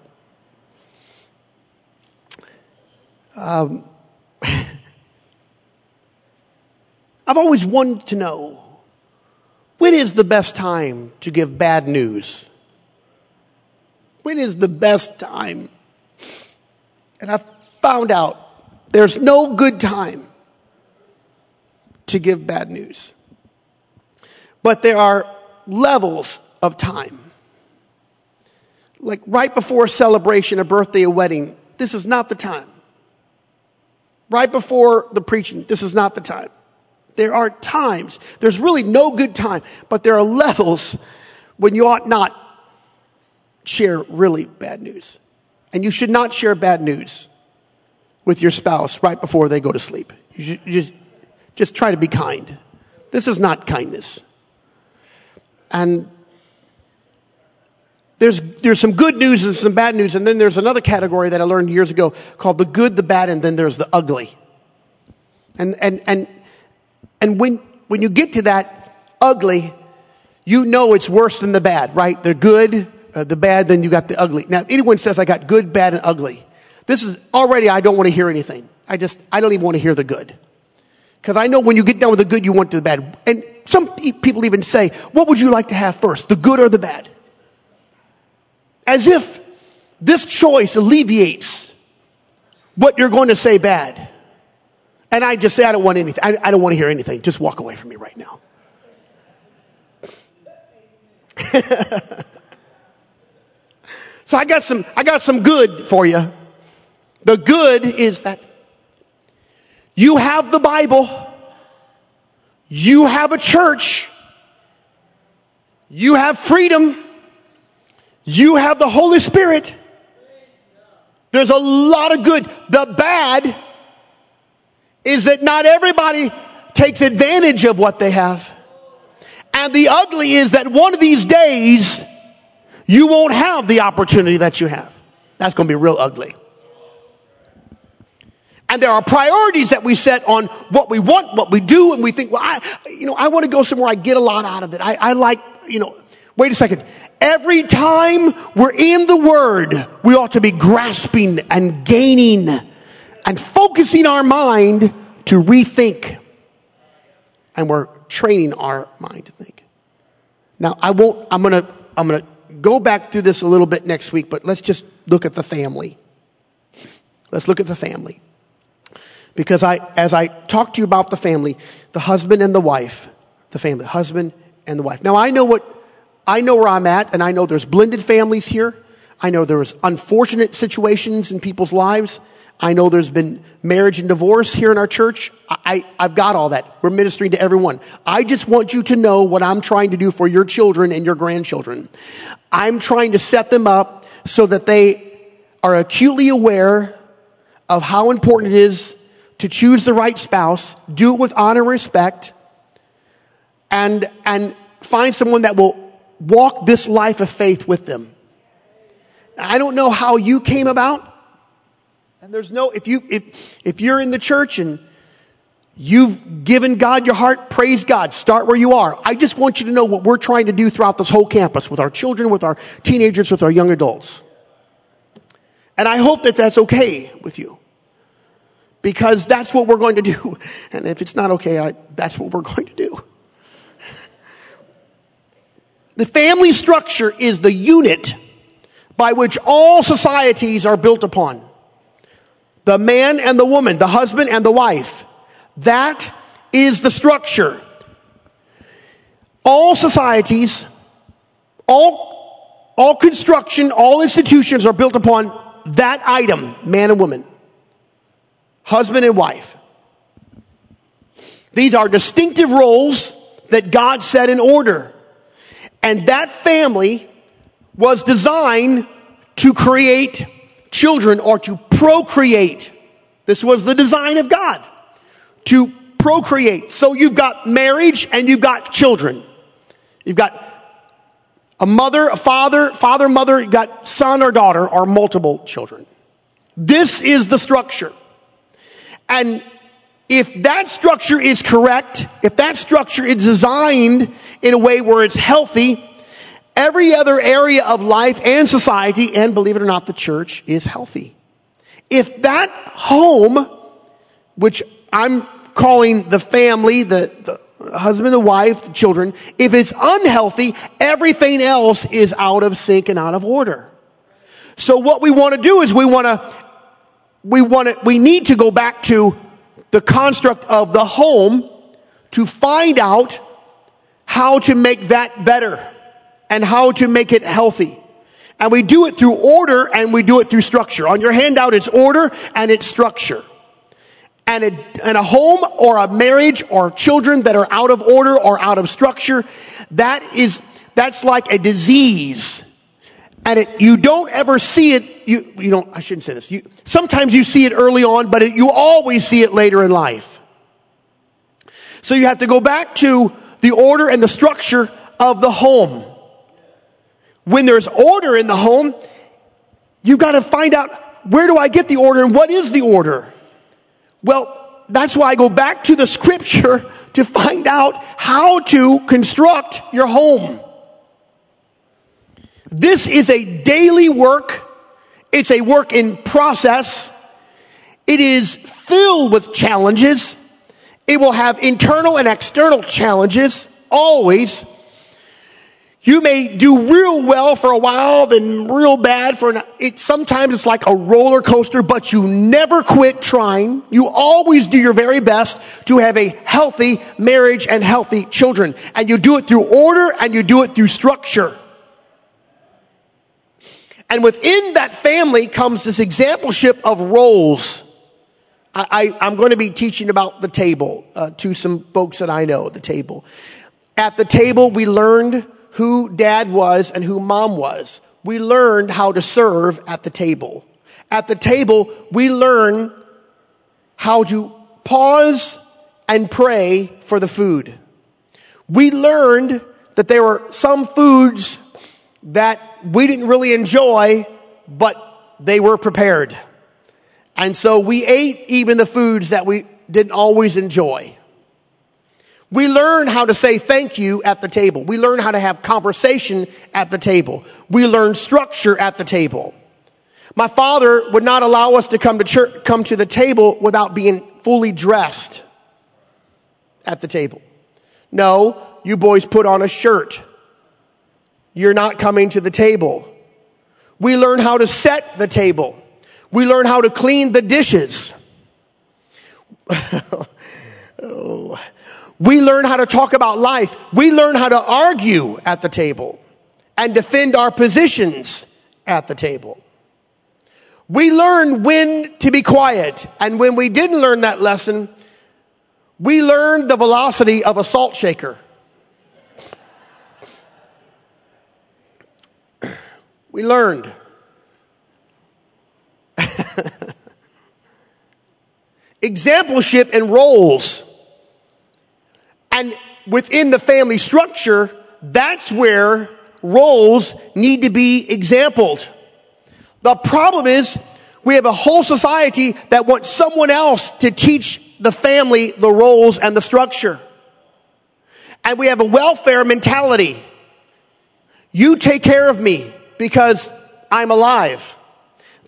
I've always wanted to know, when is the best time to give bad news? When is the best time? And I found out there's no good time to give bad news. But there are levels of time. Like right before a celebration, a birthday, a wedding, this is not the time. Right before the preaching, this is not the time. There are times. There's really no good time. But there are levels when you ought not share really bad news. And you should not share bad news with your spouse right before they go to sleep. You should just try to be kind. This is not kindness. And there's some good news and some bad news. And then there's another category that I learned years ago called the good, the bad, and then there's the ugly. And when you get to that ugly, you know it's worse than the bad, right? The good, the bad, then you got the ugly. Now, if anyone says I got good, bad, and ugly, this is already I don't want to hear anything. I don't even want to hear the good. Because I know when you get done with the good, you want to the bad. And some people even say, what would you like to have first, the good or the bad? As if this choice alleviates what you're going to say bad. And I just say, I don't want anything. I don't want to hear anything. Just walk away from me right now. So I got some good for you. The good is that you have the Bible, you have a church, you have freedom, you have the Holy Spirit. There's a lot of good. The bad is that not everybody takes advantage of what they have. And the ugly is that one of these days, you won't have the opportunity that you have. That's going to be real ugly. And there are priorities that we set on what we want, what we do, and we think, well, I want to go somewhere I get a lot out of it. Wait a second. Every time we're in the Word, we ought to be grasping and gaining and focusing our mind to rethink. And we're training our mind to think. Now, I'm going to go back through this a little bit next week, but let's just look at the family. Let's look at the family. Because as I talk to you about the family, the husband and the wife, the family, husband and the wife. Now I know where I'm at, and I know there's blended families here. I know there's unfortunate situations in people's lives. I know there's been marriage and divorce here in our church. I've got all that. We're ministering to everyone. I just want you to know what I'm trying to do for your children and your grandchildren. I'm trying to set them up so that they are acutely aware of how important it is to choose the right spouse, do it with honor and respect, and find someone that will walk this life of faith with them. I don't know how you came about. And there's no, if you're in the church and you've given God your heart, praise God. Start where you are. I just want you to know what we're trying to do throughout this whole campus with our children, with our teenagers, with our young adults. And I hope that that's okay with you. Because that's what we're going to do. And if it's not okay, that's what we're going to do. The family structure is the unit by which all societies are built upon. The man and the woman, the husband and the wife. That is the structure. All societies, all construction, all institutions are built upon that item, man and woman, husband and wife. These are distinctive roles that God set in order. And that family was designed to create children or to procreate. This was the design of God, to procreate. So you've got marriage and you've got children. You've got a mother, a father, mother, you've got son or daughter or multiple children. This is the structure. And if that structure is correct, if that structure is designed in a way where it's healthy, every other area of life and society, and believe it or not, the church is healthy. If that home, which I'm calling the family, the husband, the wife, the children, if it's unhealthy, everything else is out of sync and out of order. So what we want to do is we need to go back to the construct of the home to find out how to make that better and how to make it healthy. And we do it through order and we do it through structure. On your handout, it's order and it's structure. And a home or a marriage or children that are out of order or out of structure, that's like a disease. And you don't ever see it. You don't, I shouldn't say this. Sometimes you see it early on, but you always see it later in life. So you have to go back to the order and the structure of the home. When there's order in the home, you've got to find out, where do I get the order and what is the order? Well, that's why I go back to the scripture to find out how to construct your home. This is a daily work. It's a work in process. It is filled with challenges. It will have internal and external challenges, always. You may do real well for a while, then real bad for sometimes it's like a roller coaster, but you never quit trying. You always do your very best to have a healthy marriage and healthy children. And you do it through order and you do it through structure. And within that family comes this exampleship of roles. I'm going to be teaching about the table to some folks that I know at the table. At the table, we learned who dad was and who mom was. We learned how to serve at the table. At the table, we learn how to pause and pray for the food. We learned that there were some foods that we didn't really enjoy, but they were prepared. And so we ate even the foods that we didn't always enjoy. We learn how to say thank you at the table. We learn how to have conversation at the table. We learn structure at the table. My father would not allow us to come to church, come to the table without being fully dressed at the table. No, you boys put on a shirt. You're not coming to the table. We learn how to set the table. We learn how to clean the dishes. Oh. We learn how to talk about life. We learn how to argue at the table and defend our positions at the table. We learn when to be quiet. And when we didn't learn that lesson, we learned the velocity of a salt shaker. We learned. Exampleship and roles. And within the family structure, that's where roles need to be exampled. The problem is we have a whole society that wants someone else to teach the family the roles and the structure. And we have a welfare mentality. You take care of me because I'm alive.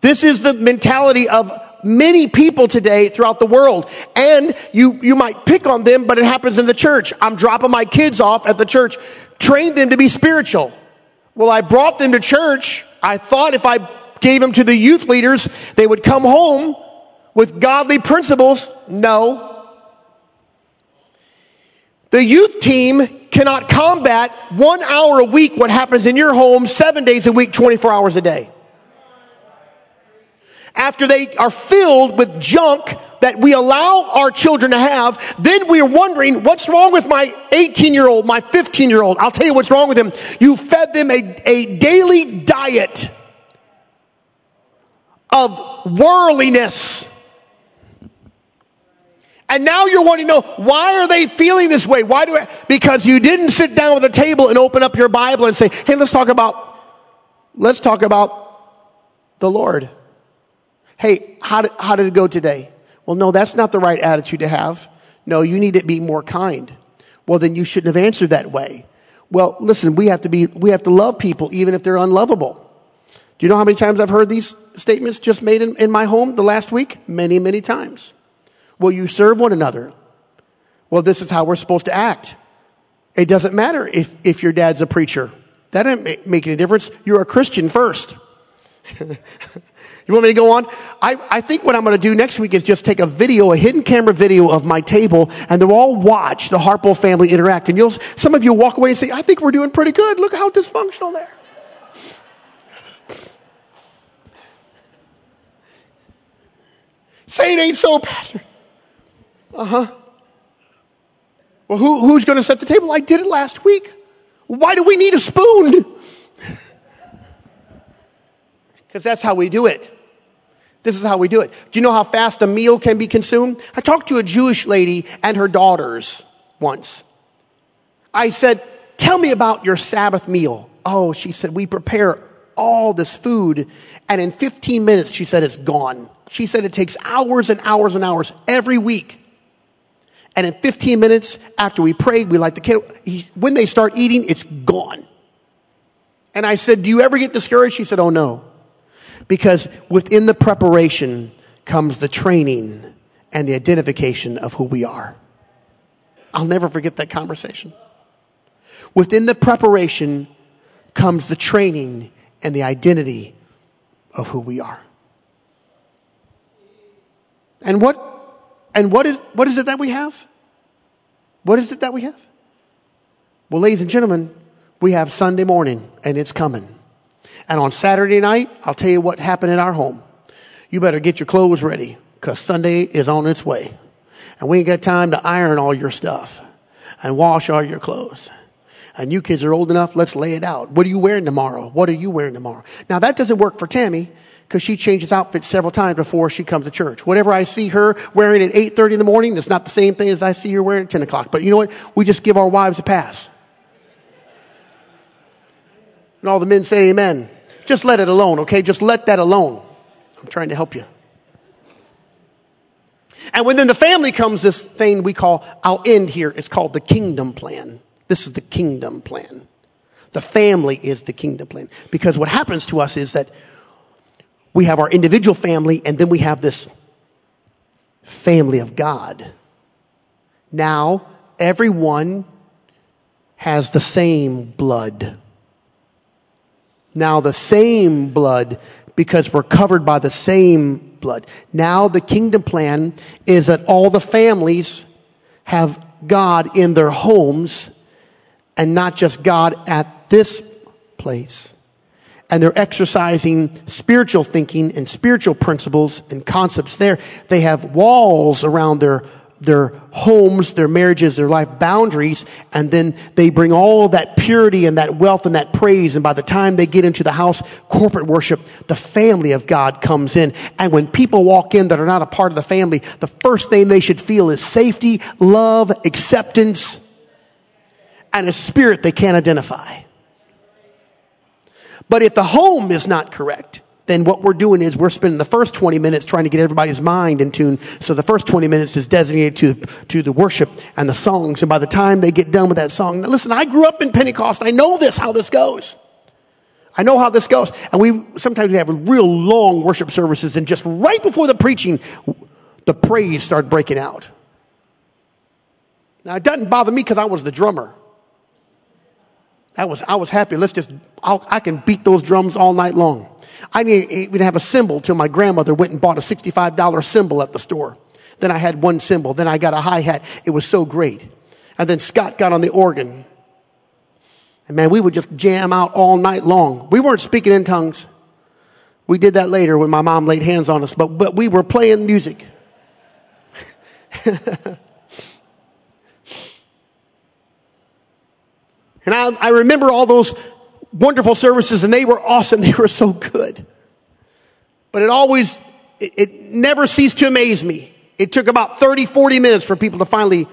This is the mentality of many people today throughout the world, and you might pick on them, but it happens in the church. I'm dropping my kids off at the church. Train them to be spiritual. Well, I brought them to church. I thought if I gave them to the youth leaders, they would come home with godly principles. No. The youth team cannot combat 1 hour a week what happens in your home 7 days a week, 24 hours a day. After they are filled with junk that we allow our children to have, then we are wondering, what's wrong with my 18-year-old, my 15-year-old? I'll tell you what's wrong with them. You fed them a daily diet of worldliness. And now you're wanting to know, why are they feeling this way? Why do I? Because you didn't sit down at the table and open up your Bible and say, hey, let's talk about the Lord. Hey, how did it go today? Well, no, that's not the right attitude to have. No, you need to be more kind. Well, then you shouldn't have answered that way. Well, listen, we have to love people even if they're unlovable. Do you know how many times I've heard these statements just made in my home the last week? Many, many times. Well, you serve one another. Well, this is how we're supposed to act. It doesn't matter if your dad's a preacher. That doesn't make any difference. You're a Christian first. You want me to go on? I think what I'm going to do next week is just take a hidden camera video of my table, and they'll all watch the Harpole family interact. And some of you walk away and say, I think we're doing pretty good. Look how dysfunctional they're. Say it ain't so, Pastor. Uh-huh. Well, who's going to set the table? I did it last week. Why do we need a spoon? Because that's how we do it. This is how we do it. Do you know how fast a meal can be consumed? I talked to a Jewish lady and her daughters once. I said, tell me about your Sabbath meal. Oh, she said, we prepare all this food, and in 15 minutes, she said, it's gone. She said it takes hours and hours and hours every week. And in 15 minutes, after we pray, we light the candle. When they start eating, it's gone. And I said, do you ever get discouraged? She said, oh, no. Because within the preparation comes the training and the identification of who we are. I'll never forget that conversation. Within the preparation comes the training and the identity of who we are. And what is it that we have? What is it that we have? Well, ladies and gentlemen, we have Sunday morning, and it's coming. And on Saturday night, I'll tell you what happened in our home. You better get your clothes ready, because Sunday is on its way. And we ain't got time to iron all your stuff and wash all your clothes. And you kids are old enough, let's lay it out. What are you wearing tomorrow? What are you wearing tomorrow? Now, that doesn't work for Tammy, because she changes outfits several times before she comes to church. Whatever I see her wearing at 8:30 in the morning, it's not the same thing as I see her wearing at 10 o'clock. But you know what? We just give our wives a pass. And all the men say amen. Just let it alone, okay? Just let that alone. I'm trying to help you. And within the family comes this thing we call, I'll end here, it's called the kingdom plan. This is the kingdom plan. The family is the kingdom plan. Because what happens to us is that we have our individual family, and then we have this family of God. Now, everyone has the same blood. Now, the same blood, because we're covered by the same blood. Now, the kingdom plan is that all the families have God in their homes, and not just God at this place. And they're exercising spiritual thinking and spiritual principles and concepts there. They have walls around their homes, their marriages, their life boundaries, and then they bring all that purity and that wealth and that praise, and by the time they get into the house, corporate worship, the family of God comes in. And when people walk in that are not a part of the family, the first thing they should feel is safety, love, acceptance, and a spirit they can't identify. But if the home is not correct, then what we're doing is we're spending the first 20 minutes trying to get everybody's mind in tune. So the first 20 minutes is designated to the worship and the songs. And by the time they get done with that song, now listen, I grew up in Pentecost. I know this, how this goes. I know how this goes. And we sometimes have real long worship services, and just right before the preaching, the praise started breaking out. Now, it doesn't bother me because I was the drummer. I was happy. I can beat those drums all night long. I didn't even have a cymbal till my grandmother went and bought a $65 cymbal at the store. Then I had one cymbal. Then I got a hi-hat. It was so great. And then Scott got on the organ. And man, we would just jam out all night long. We weren't speaking in tongues. We did that later when my mom laid hands on us. But we were playing music. And I remember all those wonderful services, and they were awesome. They were so good. But it never ceased to amaze me. It took about 30, 40 minutes for people to finally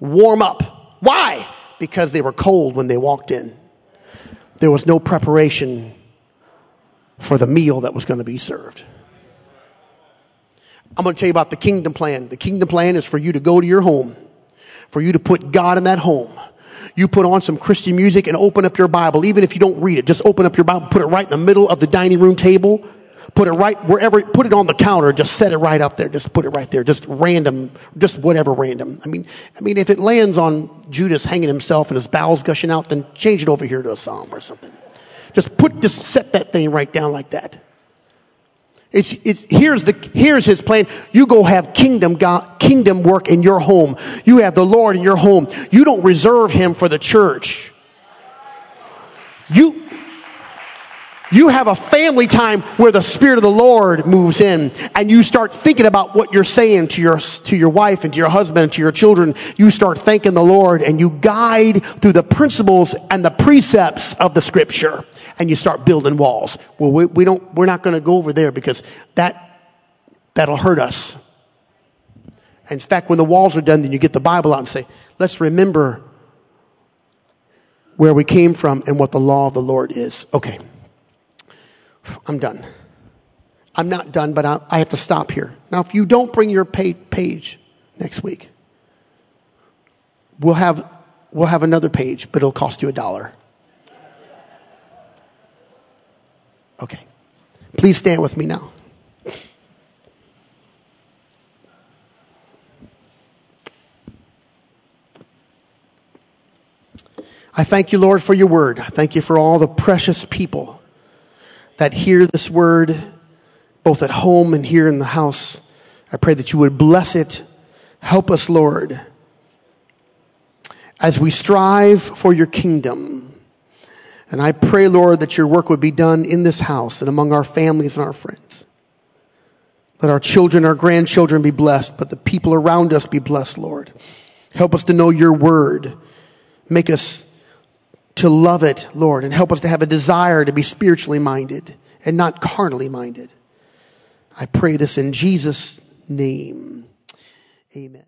warm up. Why? Because they were cold when they walked in. There was no preparation for the meal that was going to be served. I'm going to tell you about the kingdom plan. The kingdom plan is for you to go to your home, for you to put God in that home. You put on some Christian music and open up your Bible. Even if you don't read it, just open up your Bible, put it right in the middle of the dining room table. Put it right wherever, put it on the counter, just set it right up there. Just put it right there. Just random, just whatever random. I mean, if it lands on Judas hanging himself and his bowels gushing out, then change it over here to a psalm or something. Just set that thing right down like that. Here's his plan. You go have kingdom work in your home. You have the Lord in your home. You don't reserve him for the church. You have a family time where the Spirit of the Lord moves in, and you start thinking about what you're saying to your wife and to your husband and to your children. You start thanking the Lord, and you guide through the principles and the precepts of the Scripture, and you start building walls. Well, we're not going to go over there because that'll hurt us. In fact, when the walls are done, then you get the Bible out and say, "Let's remember where we came from and what the law of the Lord is." Okay. I'm done. I'm not done, but I have to stop here. Now, if you don't bring your page next week, we'll have another page, but it'll cost you $1. Okay. Please stand with me now. I thank you, Lord, for your word. I thank you for all the precious people that hear this word, both at home and here in the house. I pray that you would bless it. Help us, Lord, as we strive for your kingdom. And I pray, Lord, that your work would be done in this house and among our families and our friends. Let our children, our grandchildren be blessed, but the people around us be blessed, Lord. Help us to know your word. Make us to love it, Lord, and help us to have a desire to be spiritually minded and not carnally minded. I pray this in Jesus' name. Amen.